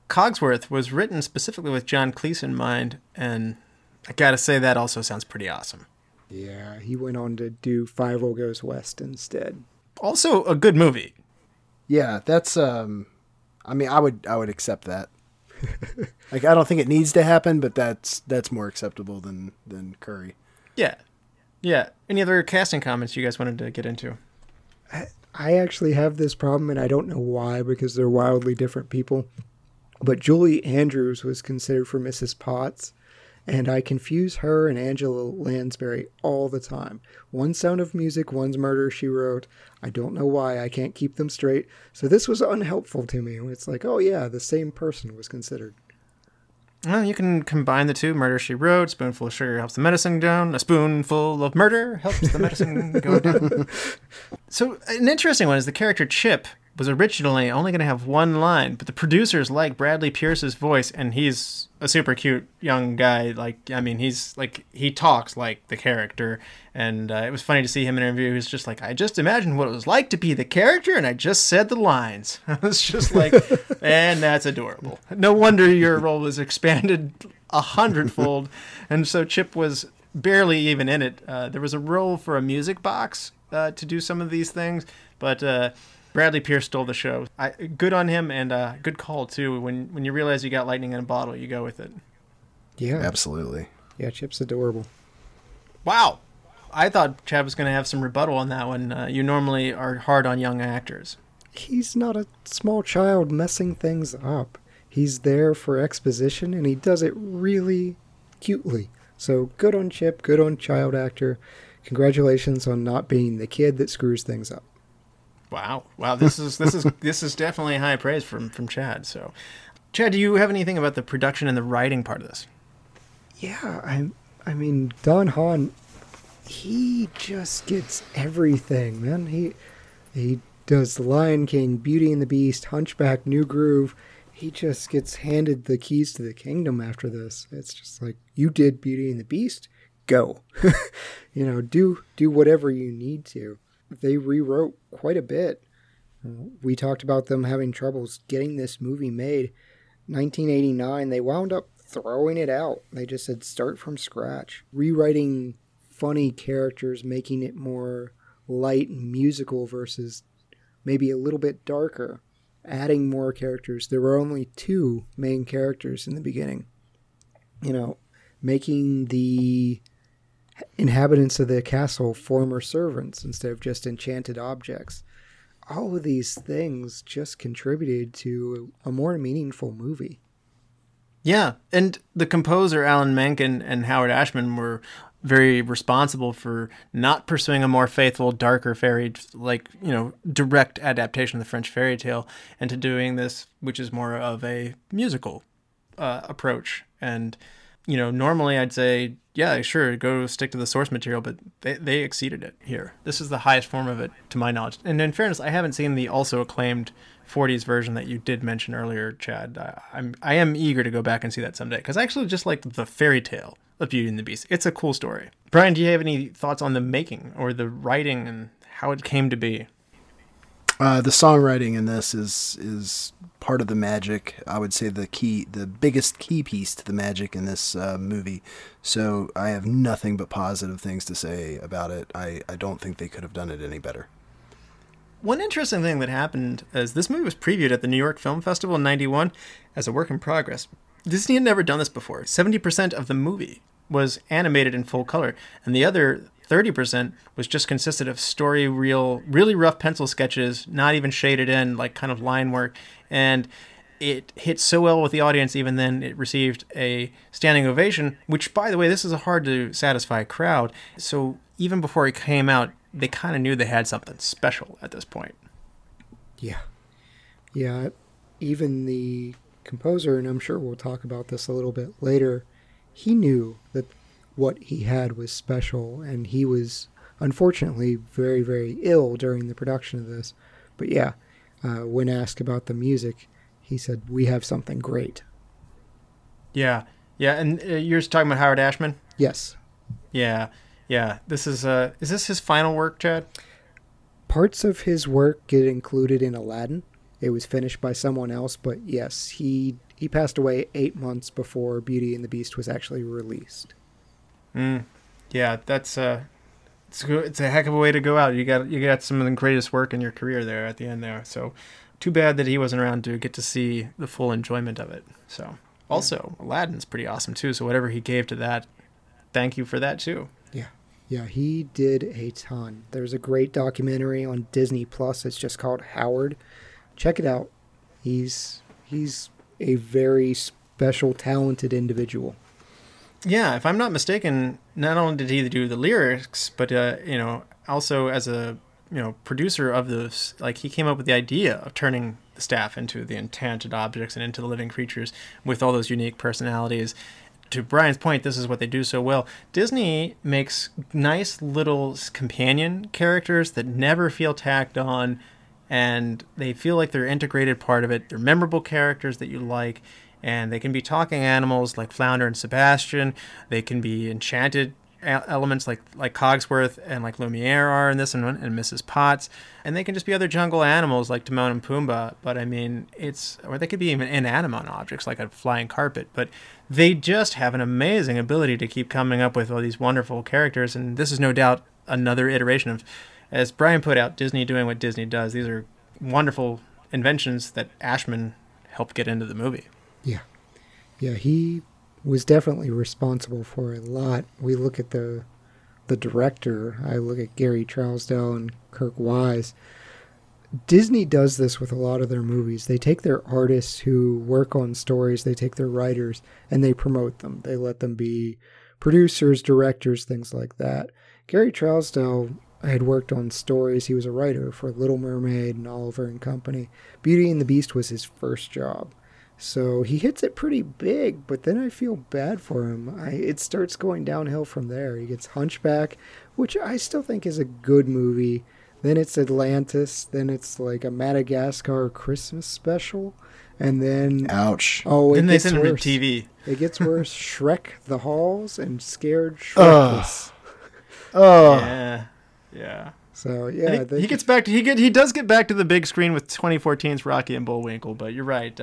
Cogsworth was written specifically with John Cleese in mind, and I gotta say that also sounds pretty awesome. Yeah, he went on to do Five Will Goes West instead. Also a good movie. Yeah, that's I mean, I would accept that. Like, I don't think it needs to happen, but that's more acceptable than Curry. Yeah. Yeah. Any other casting comments you guys wanted to get into? I actually have this problem, and I don't know why, because they're wildly different people. But Julie Andrews was considered for Mrs. Potts, and I confuse her and Angela Lansbury all the time. One Sound of Music, one's Murder, She Wrote. I don't know why. I can't keep them straight. So this was unhelpful to me. It's like, oh yeah, the same person was considered. Well, you can combine the two. Murder, She Wrote, Spoonful of Sugar Helps the Medicine Down. A Spoonful of Murder Helps the Medicine Go Down. So an interesting one is the character Chip was originally only going to have one line, but the producers like Bradley Pierce's voice, and he's a super cute young guy. Like, I mean, he's like, he talks like the character, and it was funny to see him in an interview. He was just like, I just imagined what it was like to be the character, and I just said the lines. I was just like, and that's adorable. No wonder your role was expanded 100-fold. And so Chip was barely even in it. There was a role for a music box to do some of these things, but Bradley Pierce stole the show. Good on him, and good call, too. When you realize you got lightning in a bottle, you go with it. Yeah. Absolutely. Yeah, Chip's adorable. Wow. I thought Chad was going to have some rebuttal on that one. You normally are hard on young actors. He's not a small child messing things up. He's there for exposition, and he does it really cutely. So good on Chip, good on child actor. Congratulations on not being the kid that screws things up. Wow! This is definitely high praise from Chad. So, Chad, do you have anything about the production and the writing part of this? Yeah, I mean, Don Hahn, he just gets everything, man. He does The Lion King, Beauty and the Beast, Hunchback, New Groove. He just gets handed the keys to the kingdom after this. It's just like, you did Beauty and the Beast, go, you know, do whatever you need to. They rewrote quite a bit. We talked about them having troubles getting this movie made. 1989, they wound up throwing it out. They just said, start from scratch. Rewriting funny characters, making it more light and musical versus maybe a little bit darker. Adding more characters. There were only 2 main characters in the beginning. You know, making the inhabitants of the castle former servants instead of just enchanted objects. All of these things just contributed to a more meaningful movie. Yeah, and the composer Alan Menken and Howard Ashman were very responsible for not pursuing a more faithful, darker fairy, like, you know, direct adaptation of the French fairy tale, and to doing this, which is more of a musical approach. And you know, normally I'd say, yeah, sure, go stick to the source material, but they exceeded it here. This is the highest form of it, to my knowledge. And in fairness, I haven't seen the also acclaimed 40s version that you did mention earlier, Chad. I am eager to go back and see that someday, because I actually just liked the fairy tale of Beauty and the Beast. It's a cool story. Brian, do you have any thoughts on the making or the writing and how it came to be? The songwriting in this is part of the magic. I would say the biggest key piece to the magic in this movie. So I have nothing but positive things to say about it. I don't think they could have done it any better. One interesting thing that happened is this movie was previewed at the New York Film Festival in 91 as a work in progress. Disney had never done this before. 70% of the movie was animated in full color, and the other 30% was just consisted of story reel, really rough pencil sketches, not even shaded in, like kind of line work. And it hit so well with the audience, even then it received a standing ovation, which, by the way, this is a hard to satisfy crowd. So even before it came out, they kind of knew they had something special at this point. Yeah. Yeah. Even the composer, and I'm sure we'll talk about this a little bit later, he knew that what he had was special, and he was unfortunately very, very ill during the production of this. But yeah, when asked about the music, he said, we have something great. Yeah. Yeah. And you're talking about Howard Ashman? Yes. Yeah. Yeah. This is this his final work, Chad? Parts of his work get included in Aladdin. it was finished by someone else. But yes, he passed away 8 months before Beauty and the Beast was actually released. Yeah, that's it's a heck of a way to go out. You got some of the greatest work in your career there at the end there. So too bad that he wasn't around to get to see the full enjoyment of it. So also, yeah. Aladdin's pretty awesome too. So whatever he gave to that, thank you for that too. Yeah, he did a ton. There's a great documentary on Disney Plus. It's just called Howard. Check it out. He's a very special, talented individual. Yeah, if I'm not mistaken, not only did he do the lyrics, but also as a producer of those, like he came up with the idea of turning the staff into the enchanted objects and into the living creatures with all those unique personalities. To Brian's point, this is what they do so well. Disney makes nice little companion characters that never feel tacked on, and they feel like they're an integrated part of it. They're memorable characters that you like, and they can be talking animals like Flounder and Sebastian. They can be enchanted elements like Cogsworth and like Lumiere are in this one, and Mrs. Potts. And they can just be other jungle animals like Timon and Pumbaa. But I mean, or they could be even inanimate objects like a flying carpet. But they just have an amazing ability to keep coming up with all these wonderful characters. And this is no doubt another iteration of, as Brian put out, Disney doing what Disney does. These are wonderful inventions that Ashman helped get into the movie. Yeah, he was definitely responsible for a lot. We look at the director. I look at Gary Trousdale and Kirk Wise. Disney does this with a lot of their movies. They take their artists who work on stories, they take their writers, and they promote them. They let them be producers, directors, things like that. Gary Trousdale had worked on stories. He was a writer for Little Mermaid and Oliver and Company. Beauty and the Beast was his first job. So he hits it pretty big, but then I feel bad for him. It starts going downhill from there. He gets Hunchback, which I still think is a good movie. Then it's Atlantis. Then it's like a Madagascar Christmas special. And then... ouch. Oh, it gets worse. Then they send him to TV. It gets worse. Shrek the Halls and Scared Shrekless. Oh. Yeah. So yeah, he does get back to the big screen with 2014's Rocky and Bullwinkle, but you're right,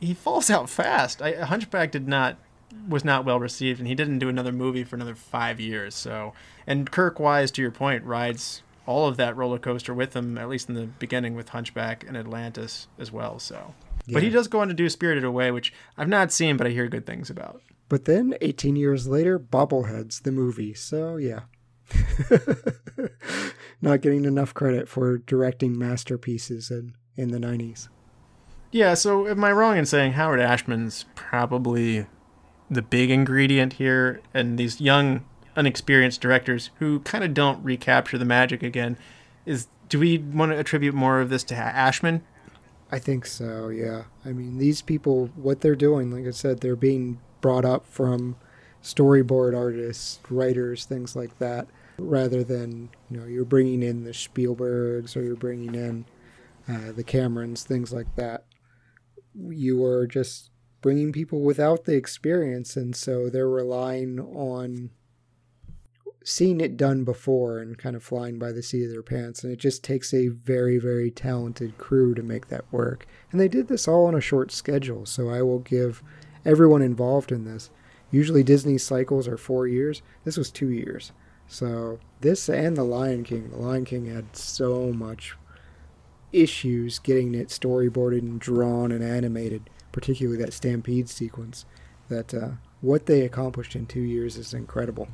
he falls out fast. Hunchback was not well received, and he didn't do another movie for another 5 years. So, and Kirk Wise, to your point, rides all of that roller coaster with him, at least in the beginning with Hunchback and Atlantis as well. So, yeah. But he does go on to do Spirited Away, which I've not seen, but I hear good things about. But then 18 years later, Bobbleheads the movie. So yeah. Not getting enough credit for directing masterpieces in the 90s. Yeah, so am I wrong in saying Howard Ashman's probably the big ingredient here, and these young, inexperienced directors who kind of don't recapture the magic again? Do we want to attribute more of this to Ashman? I think so, yeah. I mean, these people, what they're doing, like I said, they're being brought up from storyboard artists, writers, things like that, rather than you're bringing in the Spielbergs or you're bringing in the Camerons, things like that. You are just bringing people without the experience, and so they're relying on seeing it done before and kind of flying by the seat of their pants, and it just takes a very, very talented crew to make that work. And they did this all on a short schedule, so I will give everyone involved in this. Usually Disney cycles are 4 years. This was 2 years. So this and The Lion King. The Lion King had so much issues getting it storyboarded and drawn and animated, particularly that stampede sequence, that what they accomplished in 2 years is incredible.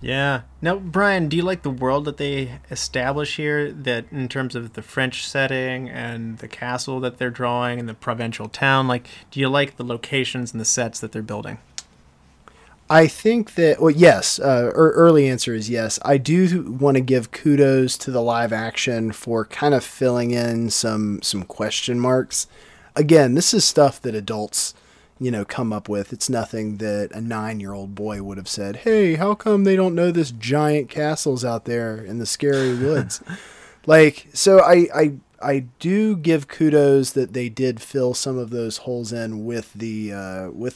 Yeah. Now, Brian, do you like the world that they establish here, that in terms of the French setting and the castle that they're drawing and the provincial town? Like, do you like the locations and the sets that they're building? I think that, well, yes, early answer is yes. I do want to give kudos to the live action for kind of filling in some question marks. Again, this is stuff that adults, come up with. It's nothing that a 9-year-old boy would have said, hey, how come they don't know this giant castle's out there in the scary woods? So I do give kudos that they did fill some of those holes in with the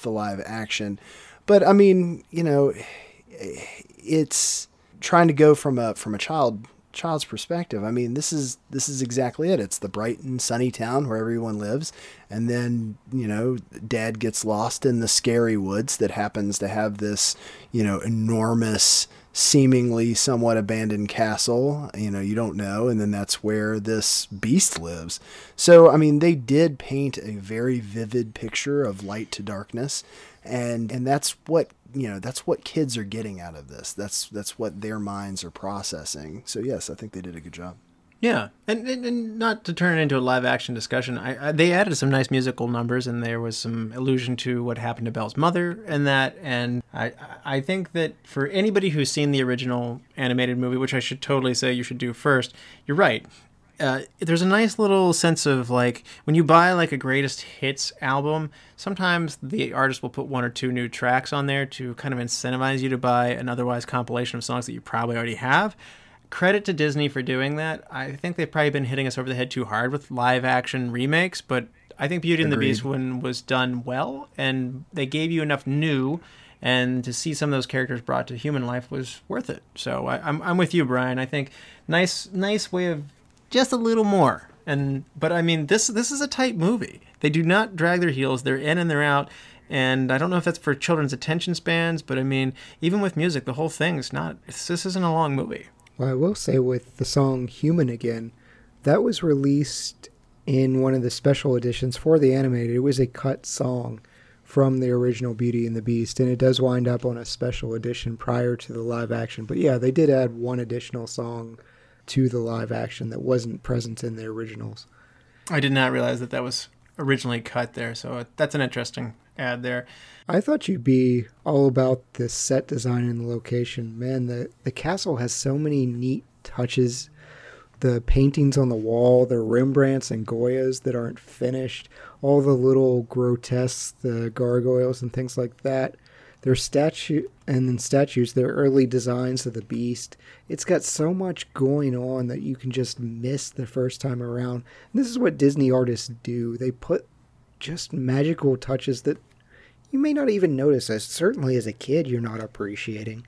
live action. But I mean, it's trying to go from a child child's perspective. I mean, this is exactly it. It's the bright and sunny town where everyone lives. And then, you know, dad gets lost in the scary woods that happens to have this, you know, enormous, seemingly somewhat abandoned castle, you know, you don't know. And then that's where this beast lives. So, I mean, they did paint a very vivid picture of light to darkness. And that's what, you know, that's what kids are getting out of this. That's what their minds are processing. So yes, I think they did a good job. Yeah. And not to turn it into a live action discussion, they added some nice musical numbers, and there was some allusion to what happened to Belle's mother and that. And I think that for anybody who's seen the original animated movie, which I should totally say you should do first, you're right. There's a nice little sense of, like, when you buy like a greatest hits album, sometimes the artist will put one or two new tracks on there to kind of incentivize you to buy an otherwise compilation of songs that you probably already have. Credit to Disney for doing that. I think they've probably been hitting us over the head too hard with live action remakes, but I think Beauty and the Beast one was done well, and they gave you enough new, and to see some of those characters brought to human life was worth it. So I'm with you, Brian. I think nice way of just a little more. But I mean, this is a tight movie. They do not drag their heels. They're in and they're out. And I don't know if that's for children's attention spans, but I mean, even with music, the whole thing is not. This isn't a long movie. Well, I will say with the song Human Again, that was released in one of the special editions for the animated. It was a cut song from the original Beauty and the Beast, and it does wind up on a special edition prior to the live action. But yeah, they did add one additional song to the live action that wasn't present in the originals. I did not realize that was originally cut there, so that's an interesting add there. I thought you'd be all about the set design and the location. Man, the castle has so many neat touches. The paintings on the wall, the Rembrandts and Goyas that aren't finished, all the little grotesques, the gargoyles and things like that. There's statues, their early designs of the beast. It's got so much going on that you can just miss the first time around. And this is what Disney artists do. They put just magical touches that you may not even notice. Certainly as a kid, you're not appreciating.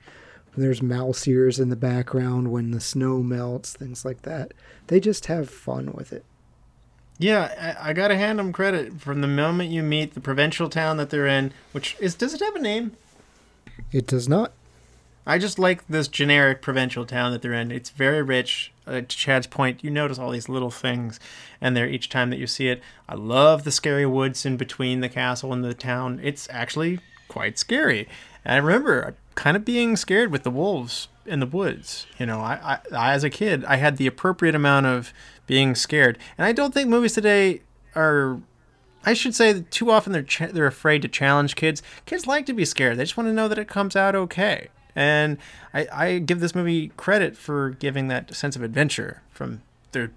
There's mouse ears in the background when the snow melts, things like that. They just have fun with it. Yeah, I got to hand them credit. From the moment you meet the provincial town that they're in, does it have a name? It does not. I just like this generic provincial town that they're in. It's very rich. To Chad's point, you notice all these little things, and they're each time that you see it. I love the scary woods in between the castle and the town. It's actually quite scary. And I remember kind of being scared with the wolves in the woods. You know, I as a kid, I had the appropriate amount of being scared. And I don't think movies today are... I should say that too often they're afraid to challenge kids. Kids like to be scared. They just want to know that it comes out okay. And I give this movie credit for giving that sense of adventure from the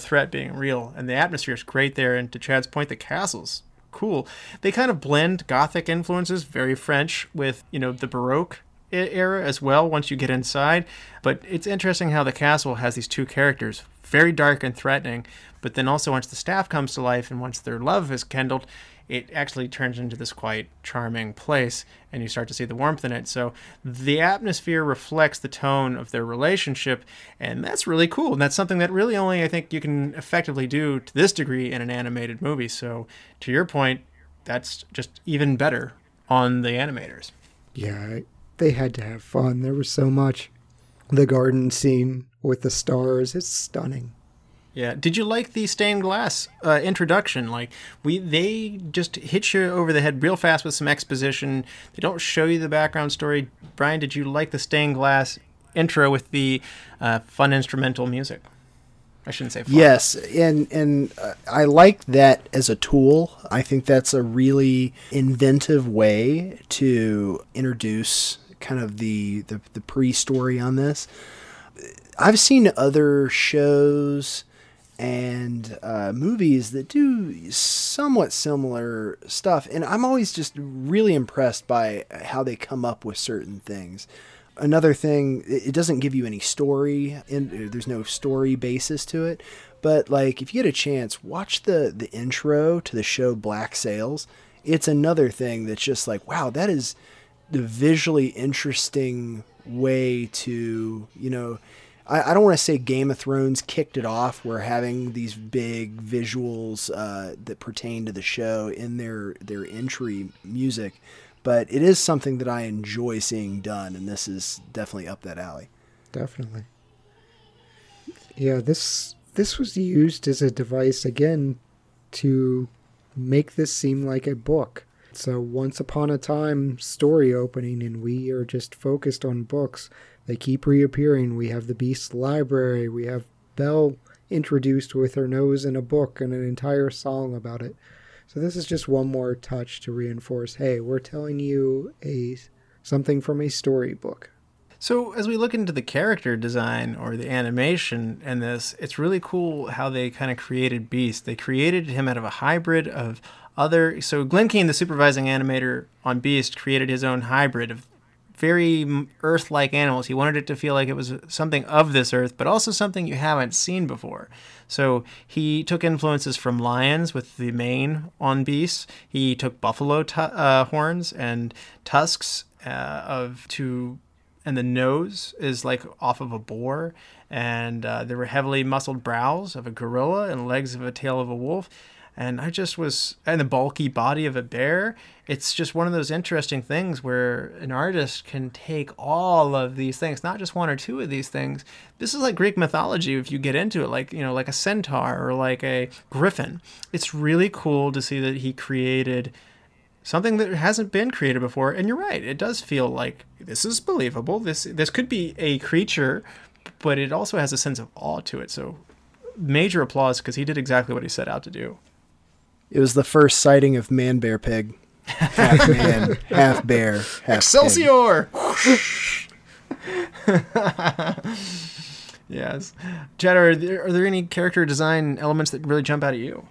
threat being real. And the atmosphere is great there. And to Chad's point, the castle's cool. They kind of blend Gothic influences, very French, with, you know, the Baroque era as well once you get inside. But it's interesting how the castle has these two characters, very dark and threatening, but then also once the staff comes to life and once their love is kindled, it actually turns into this quite charming place, and you start to see the warmth in it. So the atmosphere reflects the tone of their relationship, and that's really cool. And that's something that really only I think you can effectively do to this degree in an animated movie. So to your point, that's just even better on the animators. Yeah, they had to have fun. There was so much. The garden scene with the stars, it's stunning. Yeah. Did you like the stained glass introduction? Like they just hit you over the head real fast with some exposition. They don't show you the background story. Brian, did you like the stained glass intro with the fun instrumental music? I shouldn't say fun. Yes, and I like that as a tool. I think that's a really inventive way to introduce kind of the pre-story on this. I've seen other shows and movies that do somewhat similar stuff, and I'm always just really impressed by how they come up with certain things. Another thing, it doesn't give you any story, and there's no story basis to it. But like, if you get a chance, watch the intro to the show Black Sails. It's another thing that's just like, wow, that is the visually interesting way to, you know, I don't want to say Game of Thrones kicked it off. We're having these big visuals that pertain to the show in their entry music, but it is something that I enjoy seeing done, and this is definitely up that alley. Definitely. Yeah, this was used as a device, again, to make this seem like a book. It's a once upon a time story opening, and we are just focused on books. They keep reappearing. We have the Beast's Library. We have Belle introduced with her nose in a book and an entire song about it. So this is just one more touch to reinforce, hey, we're telling you something from a storybook. So as we look into the character design or the animation in this, it's really cool how they kind of created Beast. They created him out of a hybrid of other... So Glenn Keane, the supervising animator on Beast, created his own hybrid of very Earth-like animals. He wanted it to feel like it was something of this Earth, but also something you haven't seen before. So he took influences from lions with the mane on Beast. He took buffalo horns and tusks and the nose is like off of a boar. And there were heavily muscled brows of a gorilla and legs of a tail of a wolf. And and the bulky body of a bear. It's just one of those interesting things where an artist can take all of these things, not just one or two of these things. This is like Greek mythology if you get into it, like a centaur or like a griffin. It's really cool to see that he created something that hasn't been created before. And you're right, it does feel like this is believable. This could be a creature, but it also has a sense of awe to it. So major applause, because he did exactly what he set out to do. It was the first sighting of Man-Bear Pig. Half man, half bear, half Excelsior! Yes. Chad, are there any character design elements that really jump out at you?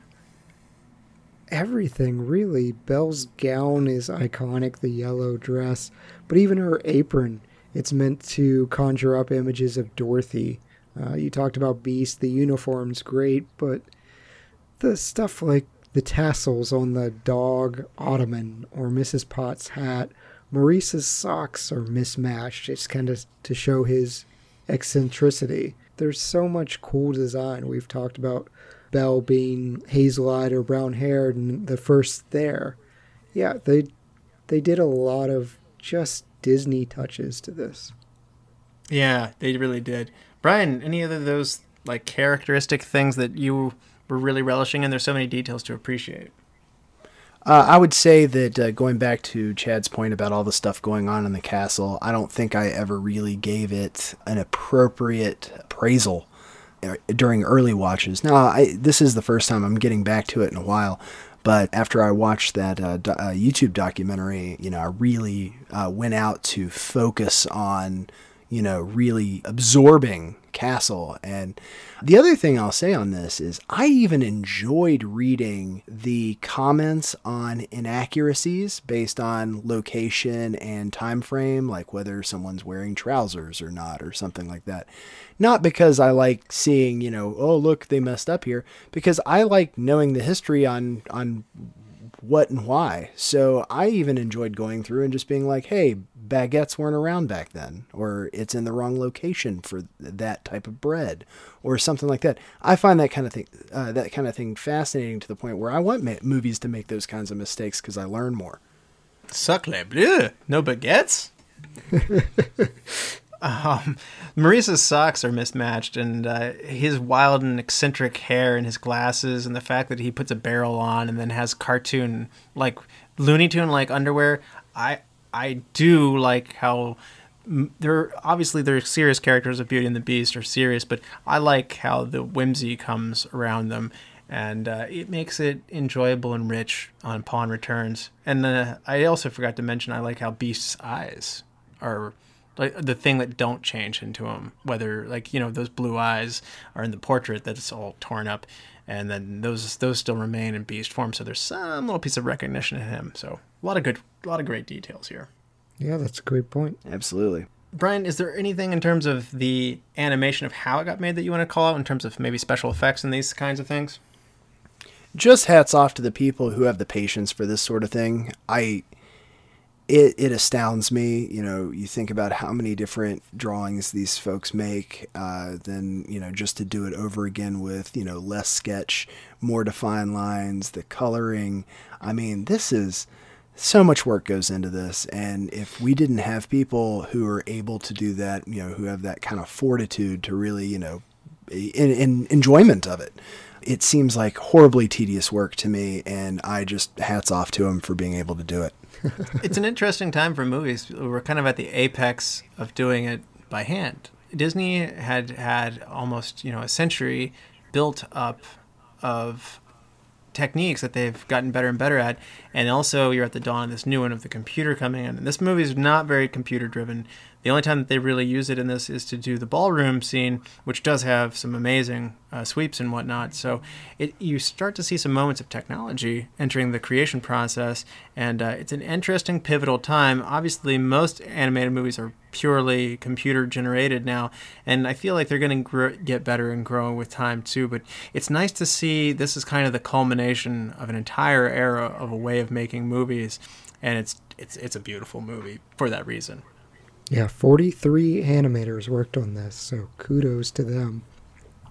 Everything, really. Belle's gown is iconic, the yellow dress. But even her apron, it's meant to conjure up images of Dorothy. You talked about Beast. The uniform's great, but the stuff like the tassels on the dog ottoman or Mrs. Potts' hat. Maurice's socks are mismatched. It's kind of to show his eccentricity. There's so much cool design. We've talked about Belle being hazel-eyed or brown-haired and the first there. Yeah, they did a lot of just Disney touches to this. Yeah, they really did. Brian, any of those like characteristic things that you... we're really relishing, and there's so many details to appreciate. I would say that going back to Chad's point about all the stuff going on in the castle, I don't think I ever really gave it an appropriate appraisal during early watches. Now, this is the first time I'm getting back to it in a while, but after I watched that YouTube documentary, I really went out to focus on, really absorbing castle. And the other thing I'll say on this is I even enjoyed reading the comments on inaccuracies based on location and time frame, like whether someone's wearing trousers or not or something like that. Not because I like seeing, oh, look, they messed up here, because I like knowing the history on what and why. So I even enjoyed going through and just being like, hey, baguettes weren't around back then, or it's in the wrong location for that type of bread or something like that. I find that kind of thing fascinating, to the point where I want movies to make those kinds of mistakes, because I learn more. Sacre bleu, no baguettes. Maurice's socks are mismatched, and his wild and eccentric hair and his glasses and the fact that he puts a barrel on and then has cartoon, like Looney Tune, like underwear. I do like how there are serious characters of Beauty and the Beast are serious, but I like how the whimsy comes around them, and it makes it enjoyable and rich upon returns. And I also forgot to mention, I like how Beast's eyes are... like the thing that don't change into him, whether those blue eyes are in the portrait that's all torn up, and then those still remain in Beast form. So there's some little piece of recognition in him. So a lot of great details here. Yeah, that's a great point. Absolutely. Brian, is there anything in terms of the animation of how it got made that you want to call out in terms of maybe special effects and these kinds of things? Just hats off to the people who have the patience for this sort of thing. it astounds me. You know, you think about how many different drawings these folks make, then, you know, just to do it over again with, you know, less sketch, more defined lines, the coloring. I mean, this is so much work goes into this. And if we didn't have people who are able to do that, you know, who have that kind of fortitude to really, you know, in enjoyment of it, it seems like horribly tedious work to me. And I just hats off to them for being able to do it. It's an interesting time for movies. We're kind of at the apex of doing it by hand. Disney had almost, you know, a century built up of techniques that they've gotten better and better at. And also you're at the dawn of this new one of the computer coming in. And this movie is not very computer driven. The only time that they really use it in this is to do the ballroom scene, which does have some amazing sweeps and whatnot. So you start to see some moments of technology entering the creation process, and it's an interesting, pivotal time. Obviously, most animated movies are purely computer-generated now, and I feel like they're going to get better and grow with time, too. But it's nice to see this is kind of the culmination of an entire era of a way of making movies, and it's a beautiful movie for that reason. Yeah, 43 animators worked on this, so kudos to them.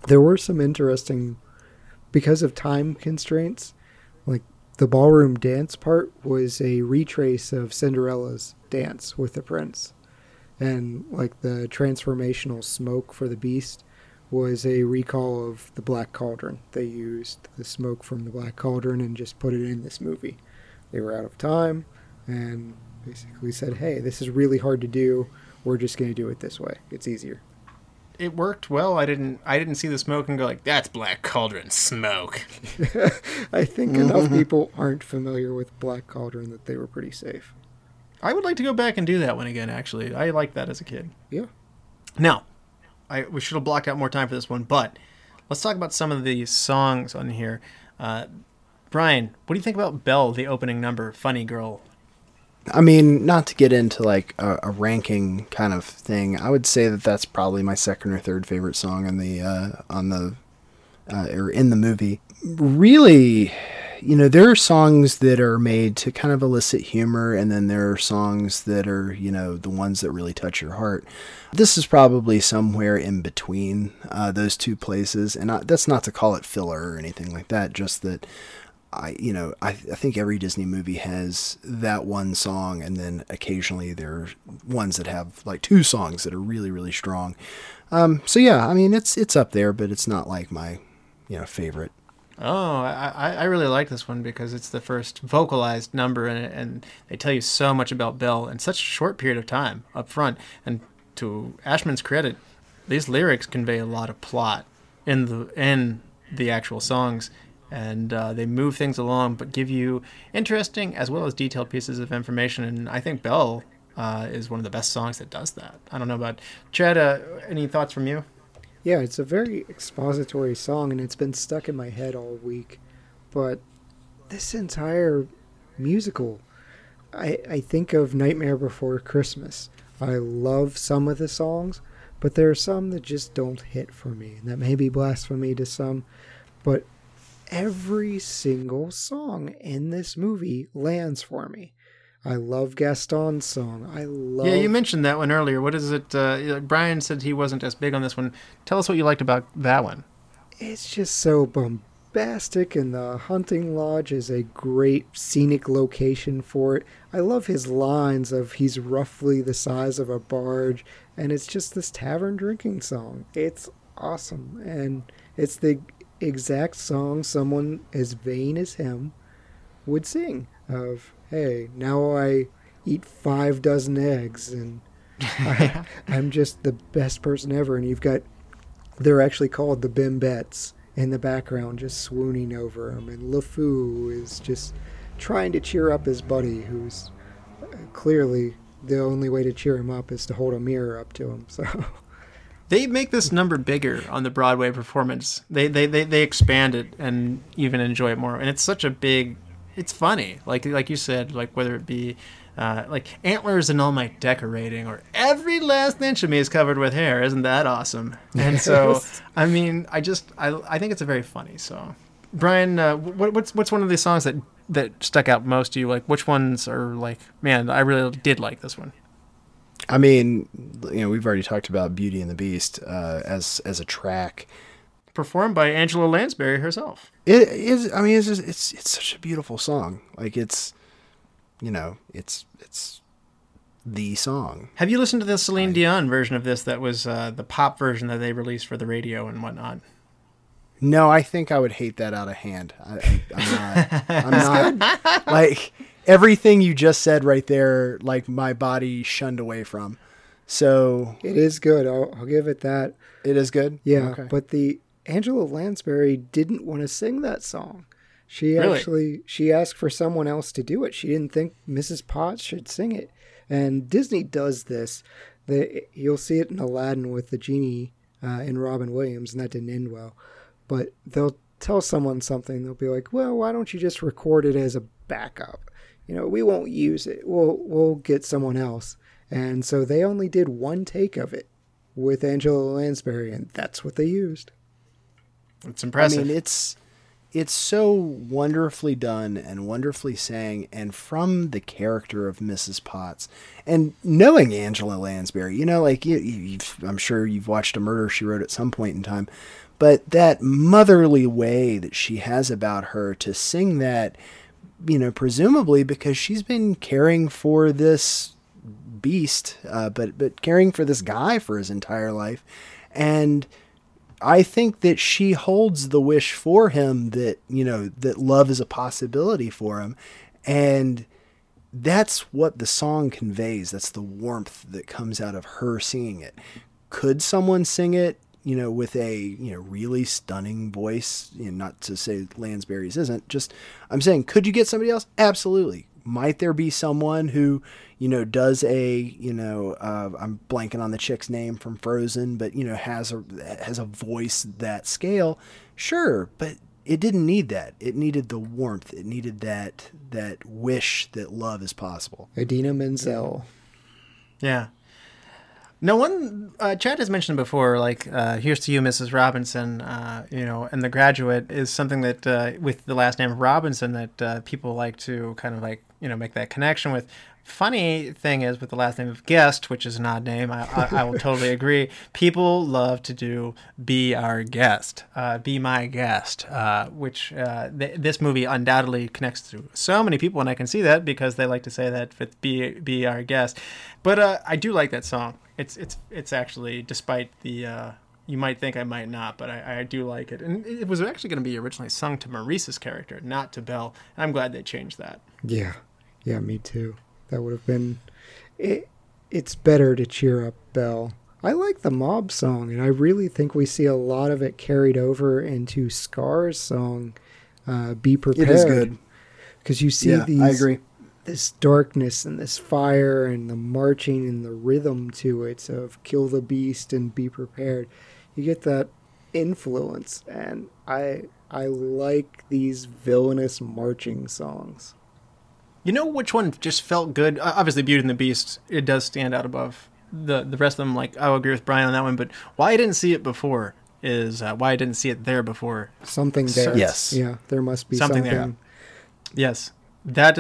There were some interesting, because of time constraints, like the ballroom dance part was a retrace of Cinderella's dance with the prince. And like the transformational smoke for the beast was a recall of the Black Cauldron. They used the smoke from the Black Cauldron and just put it in this movie. They were out of time and basically said, hey, this is really hard to do. We're just going to do it this way. It's easier. It worked well. I didn't see the smoke and go like, that's Black Cauldron smoke. I think enough people aren't familiar with Black Cauldron that they were pretty safe. I would like to go back and do that one again, actually. I liked that as a kid. Yeah. Now, we should have blocked out more time for this one, but let's talk about some of the songs on here. Brian, what do you think about Belle, the opening number, Funny Girl? I mean, not to get into like a ranking kind of thing, I would say that that's probably my second or third favorite song in the movie. Really, you know, there are songs that are made to kind of elicit humor, and then there are songs that are, you know, the ones that really touch your heart. This is probably somewhere in between those two places, and that's not to call it filler or anything like that. Just that. I think every Disney movie has that one song, and then occasionally there are ones that have like two songs that are really, really strong. So yeah, I mean, it's up there, but it's not like my, you know, favorite. Oh, I really like this one because it's the first vocalized number in it, and they tell you so much about Belle in such a short period of time up front. And to Ashman's credit, these lyrics convey a lot of plot in the actual songs. And they move things along, but give you interesting as well as detailed pieces of information. And I think Belle is one of the best songs that does that. I don't know about Chad. Any thoughts from you? Yeah, it's a very expository song, and it's been stuck in my head all week. But this entire musical, I think of Nightmare Before Christmas. I love some of the songs, but there are some that just don't hit for me. And that may be blasphemy to some, but every single song in this movie lands for me. I love Gaston's song. Yeah, you mentioned that one earlier. What is it? Brian said he wasn't as big on this one. Tell us what you liked about that one. It's just so bombastic, and the hunting lodge is a great scenic location for it. I love his lines of he's roughly the size of a barge, and it's just this tavern drinking song. It's awesome, and it's the exact song someone as vain as him would sing of, hey, now I eat 5 dozen eggs and I'm just the best person ever. And they're actually called the Bimbettes in the background, just swooning over him. And LeFou is just trying to cheer up his buddy, who's clearly the only way to cheer him up is to hold a mirror up to him. So they make this number bigger on the Broadway performance. They expand it and even enjoy it more. And it's such a big, it's funny. Like you said, like whether it be like antlers and all my decorating, or every last inch of me is covered with hair. Isn't that awesome? And so, I mean, I think it's a very funny song. Brian, what's one of the songs that that stuck out most to you? Like, which ones are like, man, I really did like this one? I mean, you know, we've already talked about Beauty and the Beast as a track. Performed by Angela Lansbury herself. It is. I mean, it's such a beautiful song. Like, it's, you know, it's the song. Have you listened to the Celine Dion version of this? That was the pop version that they released for the radio and whatnot. No, I think I would hate that out of hand. I'm not like everything you just said right there. Like, my body shunned away from. So it is good. I'll give it that. It is good. Yeah, okay. But the Angela Lansbury didn't want to sing that song. She actually asked for someone else to do it. She didn't think Mrs. Potts should sing it. And Disney does this. You'll see it in Aladdin with the genie and Robin Williams, and that didn't end well. But they'll tell someone something. They'll be like, well, why don't you just record it as a backup? You know, we won't use it. We'll get someone else. And so they only did one take of it with Angela Lansbury, and that's what they used. It's impressive. I mean, it's so wonderfully done and wonderfully sang, and from the character of Mrs. Potts, and knowing Angela Lansbury, you know, like I'm sure you've watched A Murder She Wrote at some point in time, but that motherly way that she has about her to sing that, you know, presumably because she's been caring for this beast, but caring for this guy for his entire life, and I think that she holds the wish for him that, you know, that love is a possibility for him. And that's what the song conveys. That's the warmth that comes out of her singing it. Could someone sing it, you know, with a, you know, really stunning voice? You know, not to say Lansbury's isn't, just, I'm saying, could you get somebody else? Absolutely. Might there be someone who, you know, does a, you know, I'm blanking on the chick's name from Frozen, but, you know, has a voice that scale? Sure, but it didn't need that. It needed the warmth. It needed that wish that love is possible. Idina Menzel. Yeah. Now, Chad has mentioned before, like, Here's to You, Mrs. Robinson, you know, and The Graduate is something that, with the last name of Robinson, that people like to kind of, like, you know, make that connection with. Funny thing is, with the last name of Guest, which is an odd name, I will totally agree, people love to do Be Our Guest, Be My Guest, which this movie undoubtedly connects to so many people, and I can see that because they like to say that with Be Our Guest. But I do like that song. It's actually, despite the you might think I might not, but I do like it. And it was actually going to be originally sung to Maurice's character, not to Belle. And I'm glad they changed that. Yeah, me too. That would have been it. It's better to cheer up Belle. I like the mob song, and I really think we see a lot of it carried over into Scar's song, Be Prepared. It is good. Because you see I agree. This darkness and this fire and the marching and the rhythm to it of kill the beast and be prepared. You get that influence, and I like these villainous marching songs. You know which one just felt good? Obviously Beauty and the Beast, it does stand out above the rest of them. Like, I'll agree with Brian on that one, but why I didn't see it before is why I didn't see it there before. Something there. Yes. Yeah, there must be something there. Yes. That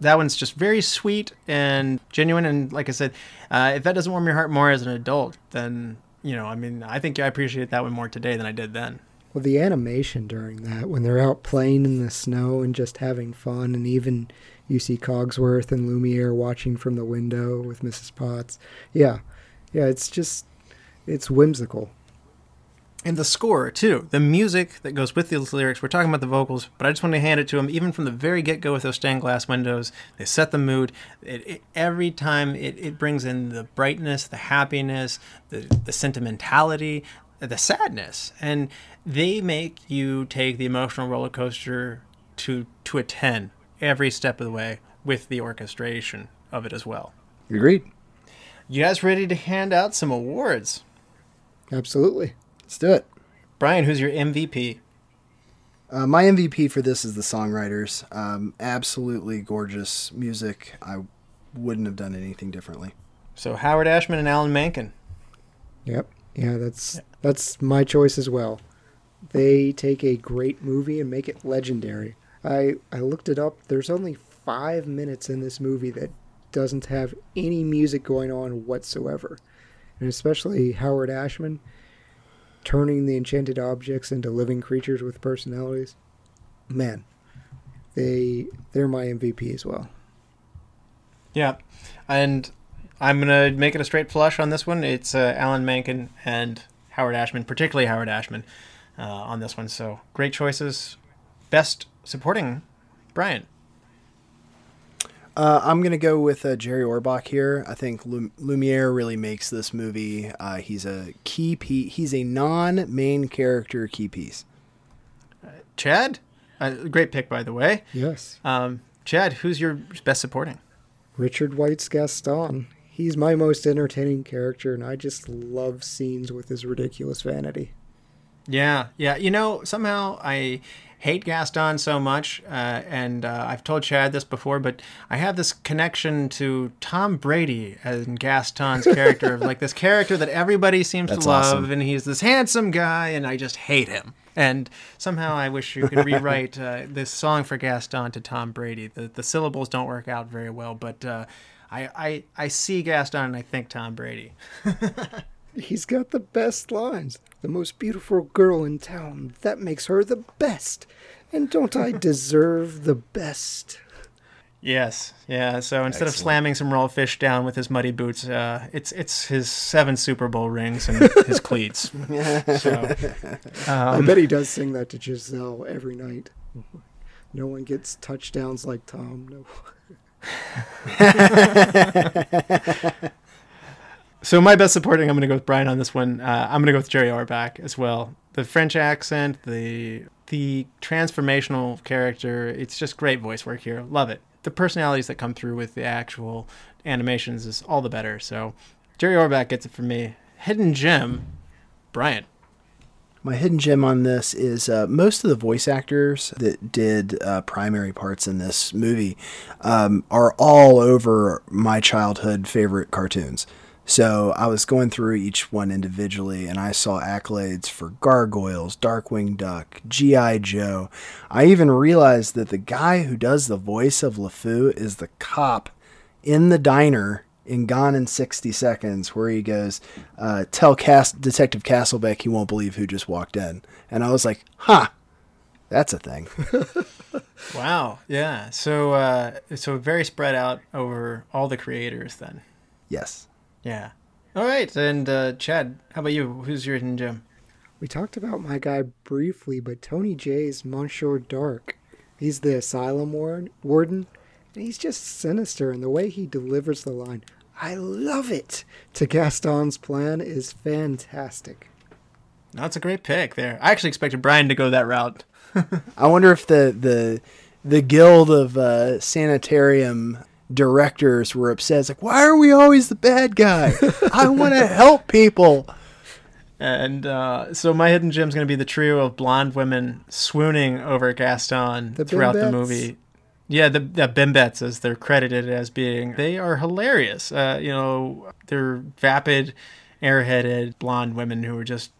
one's just very sweet and genuine. And like I said, if that doesn't warm your heart more as an adult, then, you know, I mean, I think I appreciate that one more today than I did then. Well, the animation during that, when they're out playing in the snow and just having fun, and even you see Cogsworth and Lumiere watching from the window with Mrs. Potts. Yeah, it's whimsical. And the score, too. The music that goes with these lyrics. We're talking about the vocals, but I just want to hand it to them. Even from the very get-go with those stained glass windows, they set the mood. Every time it brings in the brightness, the happiness, the sentimentality, the sadness. And they make you take the emotional roller coaster to a 10 every step of the way with the orchestration of it as well. Agreed. You guys ready to hand out some awards? Absolutely. Let's do it. Brian, who's your MVP? My MVP for this is the songwriters. Absolutely gorgeous music. I wouldn't have done anything differently. So Howard Ashman and Alan Menken. Yep. Yeah, that's my choice as well. They take a great movie and make it legendary. I looked it up. There's only 5 minutes in this movie that doesn't have any music going on whatsoever. And especially Howard Ashman turning the enchanted objects into living creatures with personalities. Man, they're my MVP as well. Yeah, and I'm going to make it a straight flush on this one. It's Alan Menken and Howard Ashman, particularly Howard Ashman on this one. So great choices. Best supporting, Brian. I'm going to go with Jerry Orbach here. I think Lumiere really makes this movie. He's a key piece. He's a non-main character key piece. Chad, great pick, by the way. Yes. Chad, who's your best supporting? Richard White's Gaston. He's my most entertaining character, and I just love scenes with his ridiculous vanity. Yeah. You know, somehow I hate Gaston so much, and I've told Chad this before, but I have this connection to Tom Brady as Gaston's character, of like this character that everybody seems to love, awesome. And he's this handsome guy, and I just hate him. And somehow I wish you could rewrite this song for Gaston to Tom Brady. The syllables don't work out very well, but I see Gaston and I think Tom Brady. He's got the best lines. The most beautiful girl in town. That makes her the best. And don't I deserve the best? Yes. Yeah. So instead of slamming some raw fish down with his muddy boots, it's his 7 Super Bowl rings and his cleats. So, I bet he does sing that to Giselle every night. No one gets touchdowns like Tom. No. So my best supporting, I'm going to go with Brian on this one. I'm going to go with Jerry Orbach as well. The French accent, the transformational character, it's just great voice work here. Love it. The personalities that come through with the actual animations is all the better. So Jerry Orbach gets it from me. Hidden gem, Brian. My hidden gem on this is most of the voice actors that did primary parts in this movie are all over my childhood favorite cartoons. So I was going through each one individually, and I saw accolades for Gargoyles, Darkwing Duck, G.I. Joe. I even realized that the guy who does the voice of LeFou is the cop in the diner in Gone in 60 Seconds, where he goes, tell Detective Castlebeck he won't believe who just walked in. And I was like, huh, that's a thing. Wow. Yeah. So, so very spread out over all the creators then. Yes. Yeah. All right. And Chad, how about you? Who's your hidden gem? We talked about my guy briefly, but Tony Jay's Monsieur Dark. He's the asylum warden, and he's just sinister in the way he delivers the line, I love it, to Gaston's plan is fantastic. That's a great pick there. I actually expected Brian to go that route. I wonder if the guild of sanitarium directors were upset. It's like, why are we always the bad guy? I want to help people. And so my hidden gem is going to be the trio of blonde women swooning over Gaston throughout the movie. Yeah, the Bimbettes, as they're credited as being. They are hilarious. They're vapid, airheaded blonde women who are just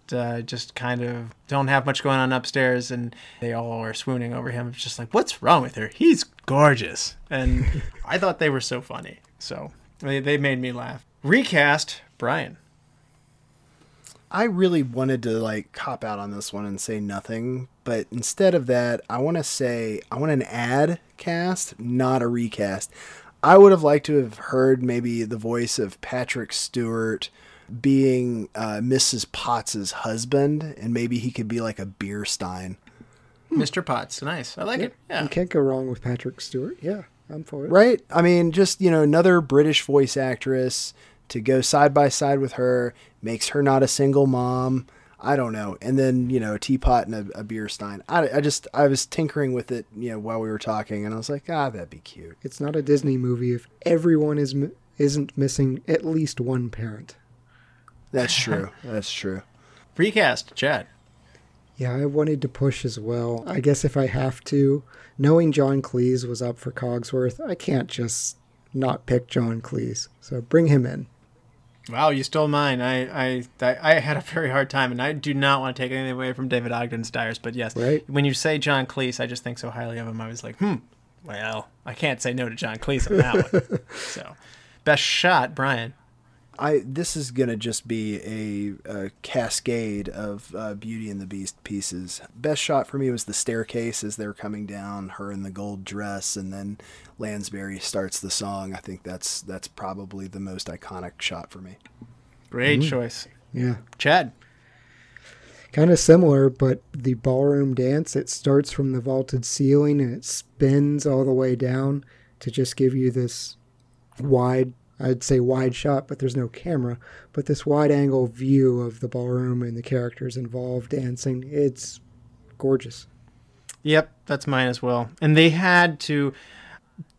kind of don't have much going on upstairs, and they all are swooning over him. It's just like, what's wrong with her? He's gorgeous. And I thought they were so funny. So they made me laugh. Recast, Brian. I really wanted to cop out on this one and say nothing, but instead of that, I want an ad cast, not a recast. I would have liked to have heard maybe the voice of Patrick Stewart being Mrs. Potts's husband, and maybe he could be like a beer stein. Mr. Potts, nice. I like it. Yeah. You can't go wrong with Patrick Stewart. Yeah, I'm for it. Right? I mean, just, another British voice actress to go side by side with her, makes her not a single mom. I don't know. And then, a teapot and a beer stein. I was tinkering with it, while we were talking, and I was like, that'd be cute. It's not a Disney movie if everyone isn't missing at least one parent. That's true. That's true. Recast, Chad. Yeah, I wanted to push as well. I guess if I have to, knowing John Cleese was up for Cogsworth, I can't just not pick John Cleese. So bring him in. Wow, you stole mine. I had a very hard time, and I do not want to take anything away from David Ogden Stiers, but yes, right? When you say John Cleese, I just think so highly of him. I was like, well, I can't say no to John Cleese on that one. So, best shot, Brian. This is going to just be a cascade of Beauty and the Beast pieces. Best shot for me was the staircase as they're coming down, her in the gold dress, and then Lansbury starts the song. I think that's probably the most iconic shot for me. Great choice. Yeah. Chad? Kind of similar, but the ballroom dance, it starts from the vaulted ceiling and it spins all the way down to just give you this wide, I'd say wide shot, but there's no camera, but this wide angle view of the ballroom and the characters involved dancing. It's gorgeous. Yep, that's mine as well. And they had to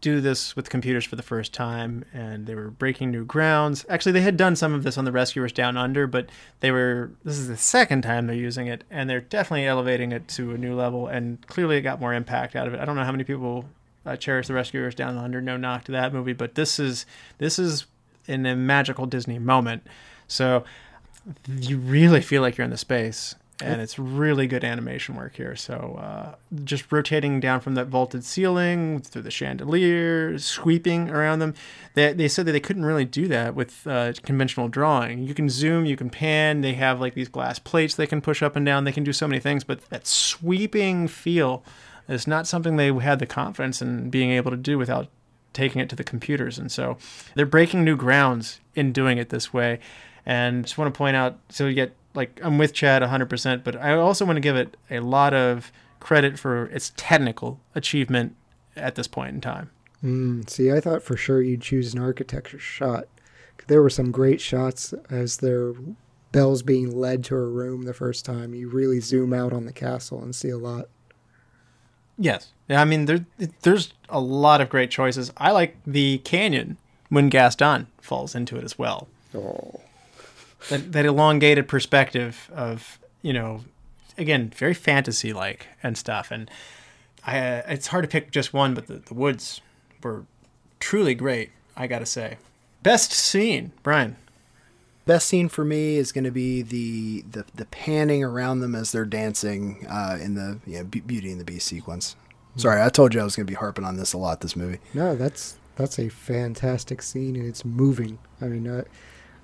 do this with computers for the first time, and they were breaking new grounds. Actually, they had done some of this on The Rescuers Down Under, but this is the second time they're using it, and they're definitely elevating it to a new level, and clearly it got more impact out of it. I don't know how many people cherish The Rescuers Down Under, no knock to that movie, but this is in a magical Disney moment. So you really feel like you're in the space, and it's really good animation work here. So just rotating down from that vaulted ceiling through the chandelier, sweeping around them. They said that they couldn't really do that with conventional drawing. You can zoom, you can pan. They have like these glass plates they can push up and down. They can do so many things, but that sweeping feel, it's not something they had the confidence in being able to do without taking it to the computers. And so they're breaking new grounds in doing it this way. And just want to point out, so you get, like, I'm with Chad 100%, but I also want to give it a lot of credit for its technical achievement at this point in time. See, I thought for sure you'd choose an architecture shot. There were some great shots as they're Belle's being led to her room the first time. You really zoom out on the castle and see a lot. Yes. I mean, there's a lot of great choices. I like the canyon when Gaston falls into it as well. Oh. That elongated perspective of, you know, again, very fantasy-like and stuff. And it's hard to pick just one, but the woods were truly great, I got to say. Best scene, Brian. Best scene for me is going to be the panning around them as they're dancing in the Beauty and the Beast sequence. Sorry, I told you I was going to be harping on this a lot, this movie. No, that's a fantastic scene, and it's moving. I mean,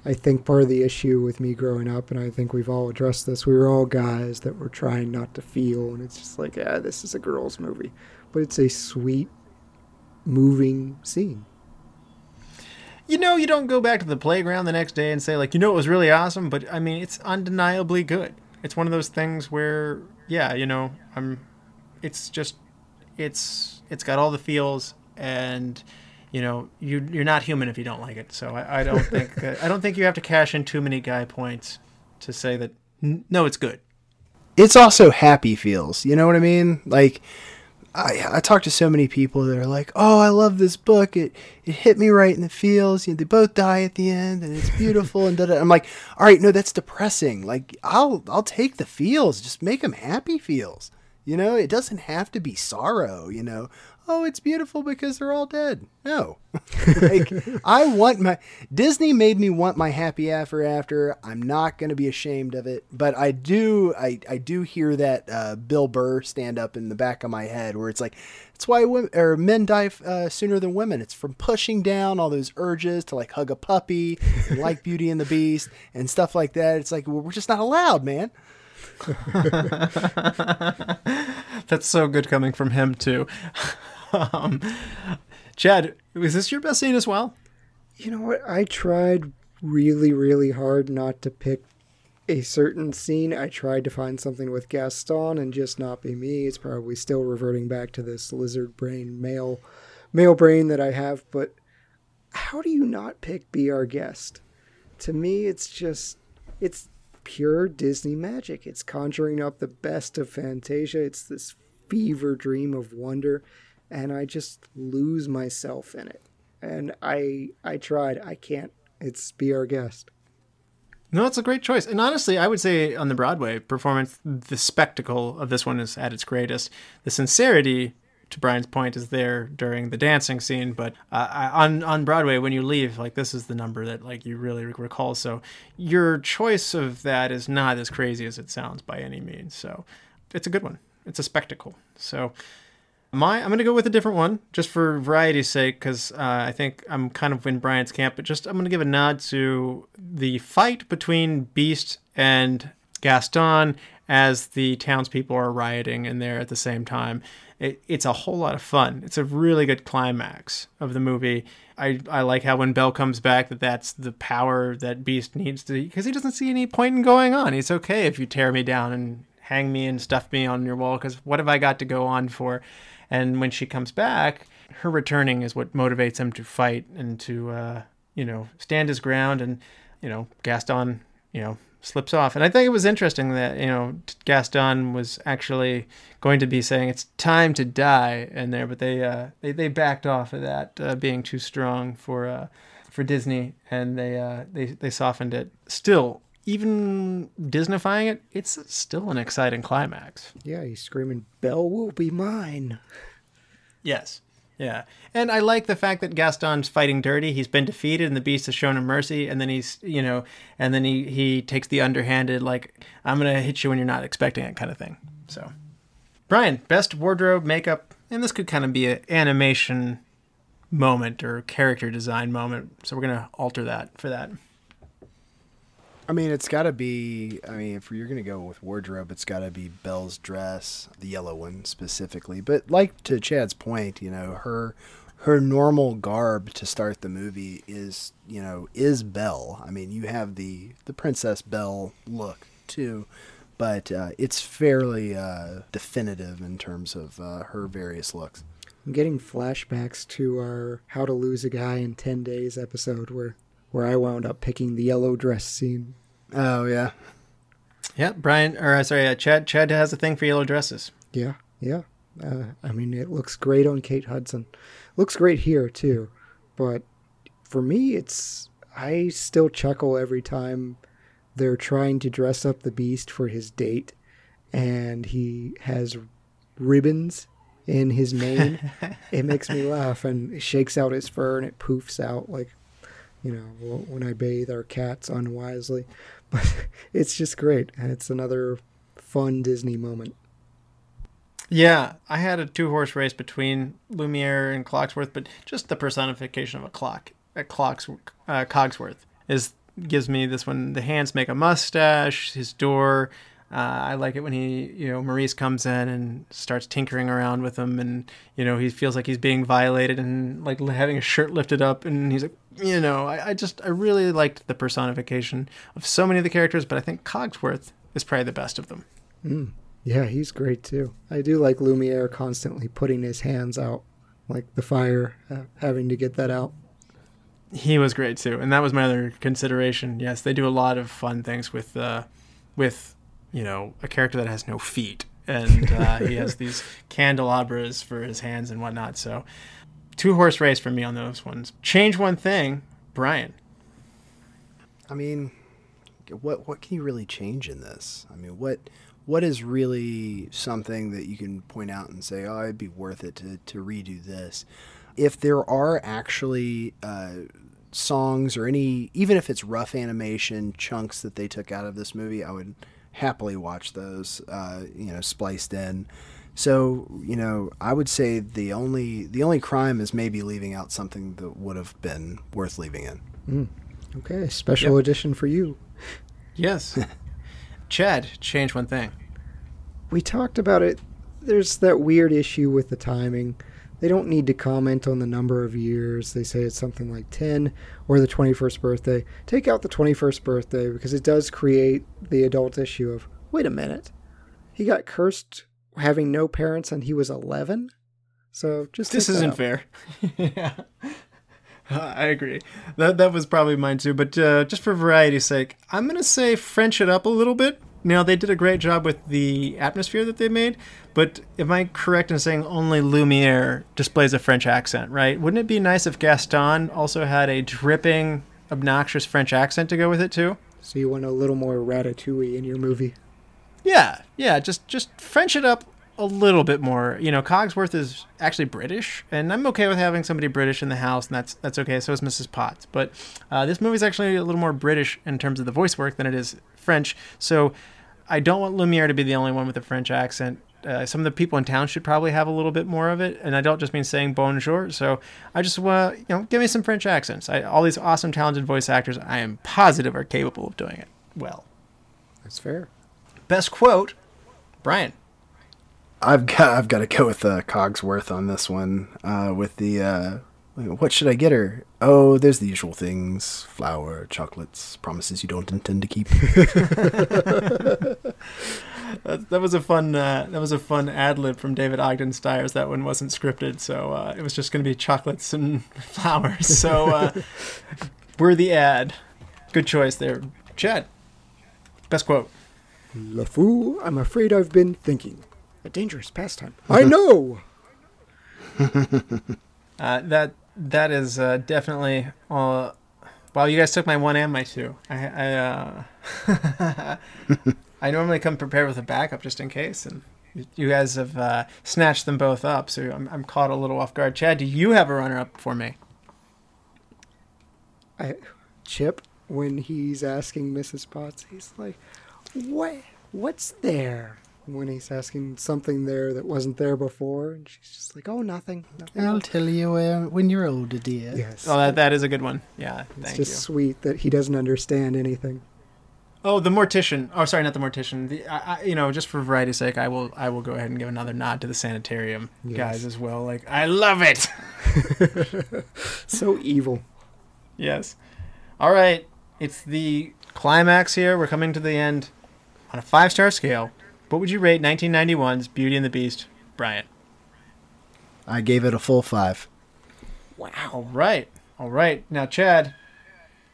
I think part of the issue with me growing up, and I think we've all addressed this, we were all guys that were trying not to feel, and it's just like, this is a girl's movie. But it's a sweet, moving scene. You know, you don't go back to the playground the next day and say, like, you know, it was really awesome, but, I mean, it's undeniably good. It's one of those things where, yeah, you know, it's just, it's got all the feels, and, you know, you're not human if you don't like it. So I don't think, I don't think you have to cash in too many guy points to say that, no, it's good. It's also happy feels, you know what I mean? Like, I talk to so many people that are like, oh, I love this book. It hit me right in the feels. You know, they both die at the end, and it's beautiful. And da-da. I'm like, all right, no, that's depressing. Like, I'll take the feels. Just make them happy feels. You know, it doesn't have to be sorrow. You know, oh, it's beautiful because they're all dead. No, like I want my Disney made me want my happy after. I'm not going to be ashamed of it, but I do hear that Bill Burr stand up in the back of my head where it's like, that's why women or men die sooner than women. It's from pushing down all those urges to like hug a puppy, and like Beauty and the Beast and stuff like that. It's like, well, we're just not allowed, man. That's so good coming from him too. Chad, was this your best scene as well? You know what? I tried really, really hard not to pick a certain scene. I tried to find something with Gaston and just not be me. It's probably still reverting back to this lizard brain, male brain that I have. But how do you not pick Be Our Guest? To me, it's just, it's pure Disney magic. It's conjuring up the best of Fantasia. It's this fever dream of wonder, and I just lose myself in it. And I tried. I can't. It's Be Our Guest. No, it's a great choice. And honestly, I would say on the Broadway performance, the spectacle of this one is at its greatest. The sincerity to Brian's point, is there during the dancing scene, but on Broadway, when you leave, like, this is the number that, like, you really recall. So your choice of that is not as crazy as it sounds by any means. So it's a good one. It's a spectacle. So I'm going to go with a different one just for variety's sake, because I think I'm kind of in Brian's camp, but just I'm going to give a nod to the fight between Beast and Gaston as the townspeople are rioting in there at the same time. It's a whole lot of fun. It's a really good climax of the movie. I like how when Belle comes back, that's the power that Beast needs to, because he doesn't see any point in going on. It's okay if you tear me down and hang me and stuff me on your wall, because what have I got to go on for? And when she comes back, her returning is what motivates him to fight and to, stand his ground. And, Gaston, slips off. And I think it was interesting that, Gaston was actually going to be saying it's time to die in there, but they backed off of that being too strong for Disney, and they softened it. Still, even Disneyfying it, it's still an exciting climax. Yeah, he's screaming, "Belle will be mine." Yes. Yeah. And I like the fact that Gaston's fighting dirty. He's been defeated and the Beast has shown him mercy. And then he takes the underhanded, like, I'm going to hit you when you're not expecting it kind of thing. So, Brian, best wardrobe, makeup. And this could kind of be an animation moment or character design moment. So we're going to alter that for that. If you're going to go with wardrobe, it's got to be Belle's dress, the yellow one specifically. But like to Chad's point, her normal garb to start the movie is Belle. I mean, you have the Princess Belle look too, but it's fairly definitive in terms of her various looks. I'm getting flashbacks to our How to Lose a Guy in 10 Days episode where I wound up picking the yellow dress scene. Oh, yeah. Yeah, Chad has a thing for yellow dresses. Yeah, yeah. It looks great on Kate Hudson. Looks great here, too. But for me, I still chuckle every time they're trying to dress up the Beast for his date, and he has ribbons in his mane. It makes me laugh, and it shakes out his fur, and it poofs out like... when I bathe our cats unwisely, but it's just great. And it's another fun Disney moment. Yeah. I had a 2-horse race between Lumiere and Clocksworth, but just the personification of Cogsworth gives me this one. The hands make a mustache, his door. I like it when Maurice comes in and starts tinkering around with him, and, he feels like he's being violated and, like, having his shirt lifted up, and he's like, I really liked the personification of so many of the characters, but I think Cogsworth is probably the best of them. Mm. Yeah, he's great too. I do like Lumiere constantly putting his hands out, like the fire, having to get that out. He was great too, and that was my other consideration. Yes, they do a lot of fun things with a character that has no feet, and he has these candelabras for his hands and whatnot. So 2-horse race for me on those ones. Change one thing, Brian. I mean, what can you really change in this? I mean, what is really something that you can point out and say, oh, it'd be worth it to redo this? If there are actually songs or any, even if it's rough animation chunks that they took out of this movie, I would happily watch those, spliced in. So, I would say the only crime is maybe leaving out something that would have been worth leaving in. Mm. Okay, special edition for you. Yes. Chad, change one thing. We talked about it. There's that weird issue with the timing. They don't need to comment on the number of years. They say it's something like 10 or the 21st birthday. Take out the 21st birthday, because it does create the adult issue of, wait a minute, he got cursed having no parents and he was 11. So just this isn't fair. Yeah, I agree. That was probably mine too. But just for variety's sake, I'm going to say French it up a little bit. Now, they did a great job with the atmosphere that they made, but am I correct in saying only Lumiere displays a French accent, right? Wouldn't it be nice if Gaston also had a dripping, obnoxious French accent to go with it too? So you want a little more Ratatouille in your movie? Yeah, just French it up a little bit more, you know, Cogsworth is actually British, and I'm okay with having somebody British in the house, and that's okay. So is Mrs. Potts. But this movie is actually a little more British in terms of the voice work than it is French. So I don't want Lumiere to be the only one with a French accent. Some of the people in town should probably have a little bit more of it. And I don't just mean saying bonjour. So I just want, you know, give me some French accents. All these awesome, talented voice actors, I am positive, are capable of doing it well. That's fair. Best quote, Brian. I've got to go with Cogsworth on this one. With the, what should I get her? Oh, there's the usual things. Flour, chocolates, promises you don't intend to keep. That was a fun ad lib from David Ogden Stiers. That one wasn't scripted, so it was just going to be chocolates and flowers. So we're the ad. Good choice there, Chad. Best quote. La Fou, I'm afraid I've been thinking. A dangerous pastime. I know. That is definitely. Wow, you guys took my one and my two. I I normally come prepared with a backup just in case, and you guys have snatched them both up, so I'm caught a little off guard. Chad, do you have a runner-up for me? Chip, when he's asking Mrs. Potts, he's like, "What's there?" When he's asking something there that wasn't there before, and she's just like, "Oh, nothing." I'll tell you when you're older, dear. Yes. Oh, that is a good one. Yeah, thank you. It's just sweet that he doesn't understand anything. Oh, the mortician. Oh, sorry, not the mortician. Just for variety's sake, I will go ahead and give another nod to the sanitarium guys as well. Like, I love it. So evil. Yes. All right. It's the climax here. We're coming to the end. On a 5-star scale, what would you rate 1991's Beauty and the Beast, Brian? I gave it a full 5. Wow. All right. Now, Chad,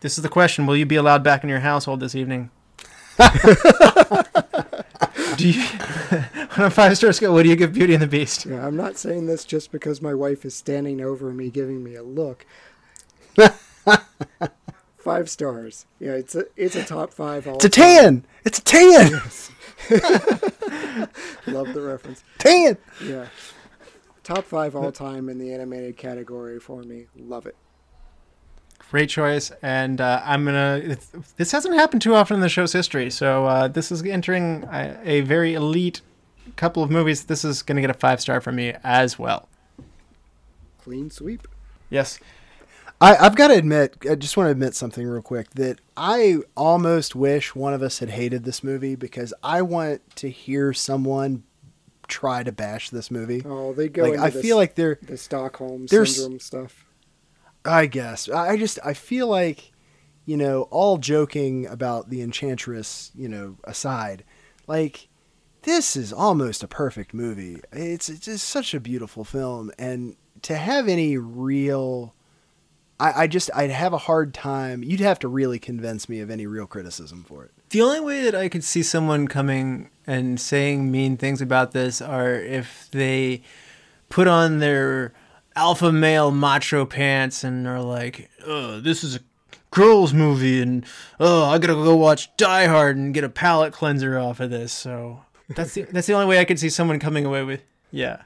this is the question. Will you be allowed back in your household this evening? On a 5-star scale, what do you give Beauty and the Beast? Yeah, I'm not saying this just because my wife is standing over me giving me a look. 5 stars. Yeah, it's a top 5. It's a 10. It's a 10. Yes. Love the reference. 10. Yeah. Top 5 all time in the animated category for me. Love it. Great choice, and this hasn't happened too often in the show's history, so this is entering a very elite couple of movies. This is going to get a 5-star from me as well. Clean sweep. Yes. I've got to admit, I just want to admit something real quick, that I almost wish one of us had hated this movie, because I want to hear someone try to bash this movie. Oh, they go into the Stockholm Syndrome stuff. I guess. I feel like, you know, all joking about the Enchantress, you know, aside, like, this is almost a perfect movie. It's just such a beautiful film. And to have any real, I'd have a hard time. You'd have to really convince me of any real criticism for it. The only way that I could see someone coming and saying mean things about this are if they put on their alpha male macho pants and are like, oh, this is a girls movie, and oh, I gotta go watch Die Hard and get a palate cleanser off of this. So that's the only way I could see someone coming away with. Yeah,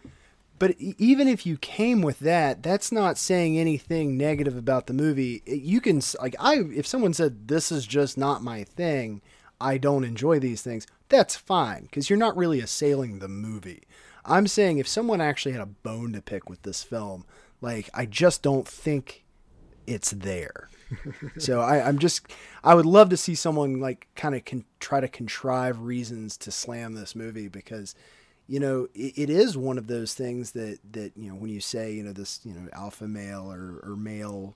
but even if you came with that, that's not saying anything negative about the movie. You can, like, if someone said this is just not my thing, I don't enjoy these things, that's fine, because you're not really assailing the movie. I'm saying if someone actually had a bone to pick with this film, like, I just don't think it's there. So I would love to see someone, like, kind of try to contrive reasons to slam this movie, because, you know, it is one of those things that, you know, when you say, you know, this, you know, alpha male or male,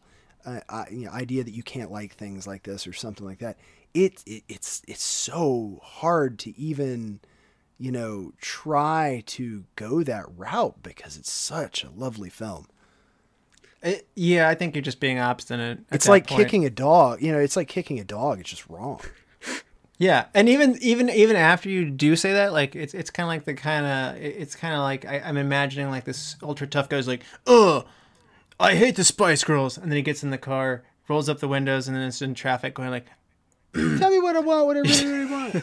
you know, idea that you can't like things like this or something like that. It's so hard to even, you know, try to go that route, because it's such a lovely film. I think you're just being obstinate. It's like kicking a dog. You know, it's like kicking a dog. It's just wrong. Yeah, and even after you do say that, like, it's kind of like I'm imagining, like, this ultra tough guy's like, ugh, I hate the Spice Girls, and then he gets in the car, rolls up the windows, and then it's in traffic going like, Tell me what I want, what I really, really want.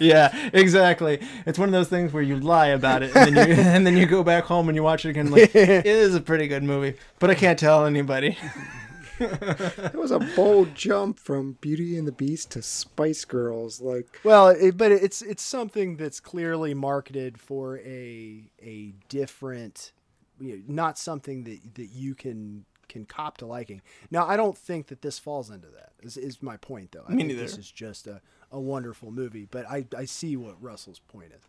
Yeah, exactly. It's one of those things where you lie about it, and then you go back home and you watch it again. And like, it is a pretty good movie, but I can't tell anybody. It was a bold jump from Beauty and the Beast to Spice Girls. But it's something that's clearly marketed for a different, not something that you can cop to liking. Now, I don't think that this falls into that, is my point, though. I think this is just a wonderful movie, but I see what Russell's point is.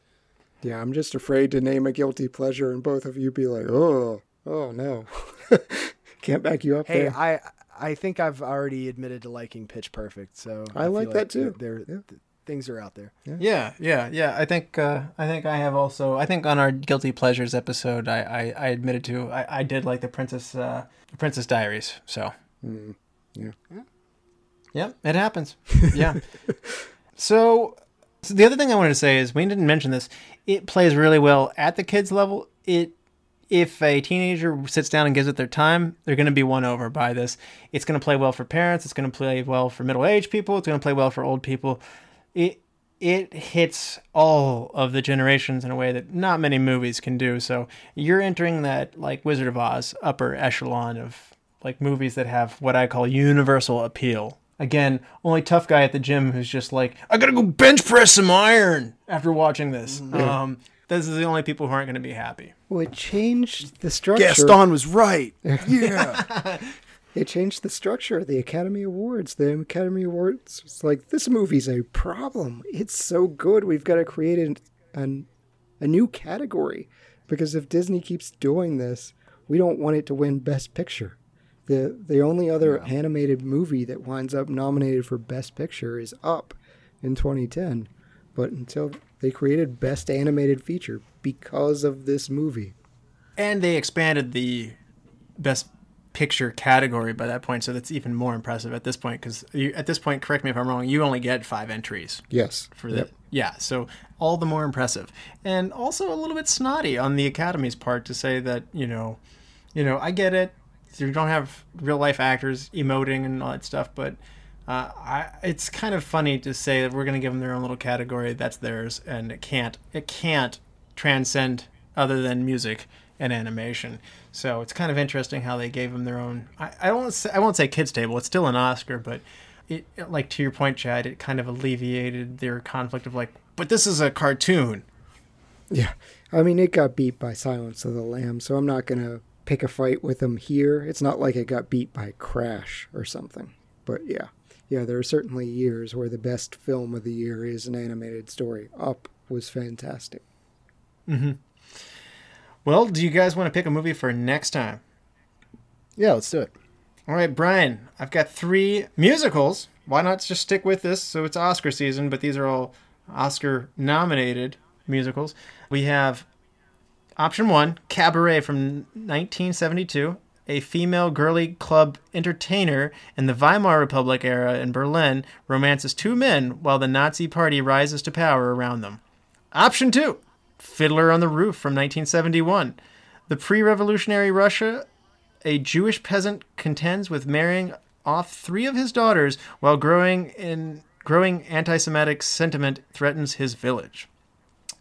Yeah, I'm just afraid to name a guilty pleasure and both of you be like, oh no. Can't back you up there. I think I've already admitted to liking Pitch Perfect, so I like that too. Things are out there. Yeah. I think I have also. I think on our guilty pleasures episode, I admitted to I did like the Princess Diaries. So yeah, it happens. Yeah. So the other thing I wanted to say is we didn't mention this. It plays really well at the kids level. If a teenager sits down and gives it their time, they're going to be won over by this. It's going to play well for parents. It's going to play well for middle-aged people. It's going to play well for old people. It hits all of the generations in a way that not many movies can do. So you're entering that, like, Wizard of Oz upper echelon of, like, movies that have what I call universal appeal. Again, only tough guy at the gym who's just like, I got to go bench press some iron after watching this. Those are the only people who aren't going to be happy. Well, it changed the structure. Gaston was right. Yeah. It changed the structure of the Academy Awards. The Academy Awards was like, this movie's a problem. It's so good. We've got to create a new category. Because if Disney keeps doing this, we don't want it to win Best Picture. The only other animated movie that winds up nominated for Best Picture is Up in 2010. But until... they created Best Animated Feature because of this movie. And they expanded the Best Picture category by that point, so that's even more impressive at this point, because at this point, correct me if I'm wrong, you only get 5 entries. Yes. So all the more impressive. And also a little bit snotty on the Academy's part to say that, you know, I get it, you don't have real-life actors emoting and all that stuff, but... it's kind of funny to say that we're going to give them their own little category that's theirs, and it can't transcend other than music and animation. So it's kind of interesting how they gave them their own. I won't say kids table. It's still an Oscar, but it, like to your point, Chad, it kind of alleviated their conflict of like, but this is a cartoon. Yeah, I mean it got beat by Silence of the Lambs, so I'm not going to pick a fight with them here. It's not like it got beat by Crash or something. But yeah. Yeah, there are certainly years where the best film of the year is an animated story. Up was fantastic. Mm-hmm. Well, do you guys want to pick a movie for next time? Yeah, let's do it. All right, Brian, I've got 3 musicals. Why not just stick with this? So it's Oscar season, but these are all Oscar-nominated musicals. We have option 1, Cabaret from 1972. A female girly club entertainer in the Weimar Republic era in Berlin romances 2 men while the Nazi party rises to power around them. Option 2, Fiddler on the Roof from 1971. The pre-revolutionary Russia, a Jewish peasant contends with marrying off 3 of his daughters while growing anti-Semitic sentiment threatens his village.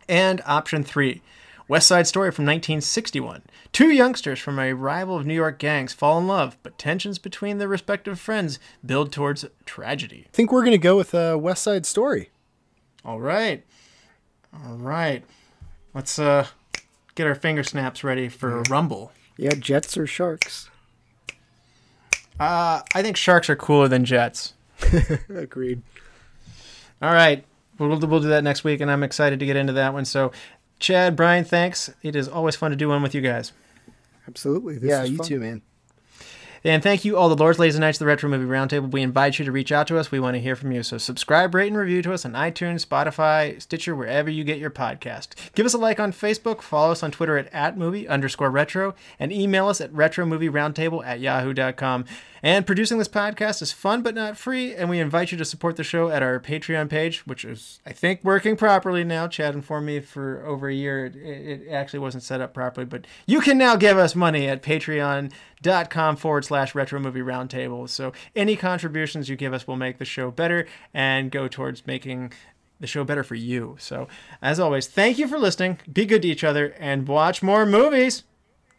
And option 3, West Side Story from 1961. 2 youngsters from a rival of New York gangs fall in love, but tensions between their respective friends build towards tragedy. I think we're going to go with West Side Story. All right. Let's get our finger snaps ready for Rumble. Yeah, jets or sharks? I think sharks are cooler than jets. Agreed. All right. We'll do that next week, and I'm excited to get into that one. So... Chad, Brian, thanks. It is always fun to do one with you guys. Absolutely. This is fun. You too, man. And thank you, all the lords, ladies, and knights of the Retro Movie Roundtable. We invite you to reach out to us. We want to hear from you. So subscribe, rate, and review to us on iTunes, Spotify, Stitcher, wherever you get your podcast. Give us a like on Facebook. Follow us on Twitter at @movie_retro. And email us at retromovieroundtable@yahoo.com. And producing this podcast is fun but not free. And we invite you to support the show at our Patreon page, which is, I think, working properly now. Chad informed me for over a year it actually wasn't set up properly. But you can now give us money at patreon.com/. /retro movie roundtable. So any contributions you give us will make the show better and go towards making the show better for you. So as always, thank you for listening. Be good to each other and watch more movies.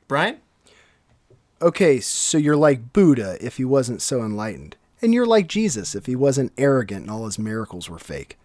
Brian? Okay, so you're like Buddha if he wasn't so enlightened. And you're like Jesus if he wasn't arrogant and all his miracles were fake.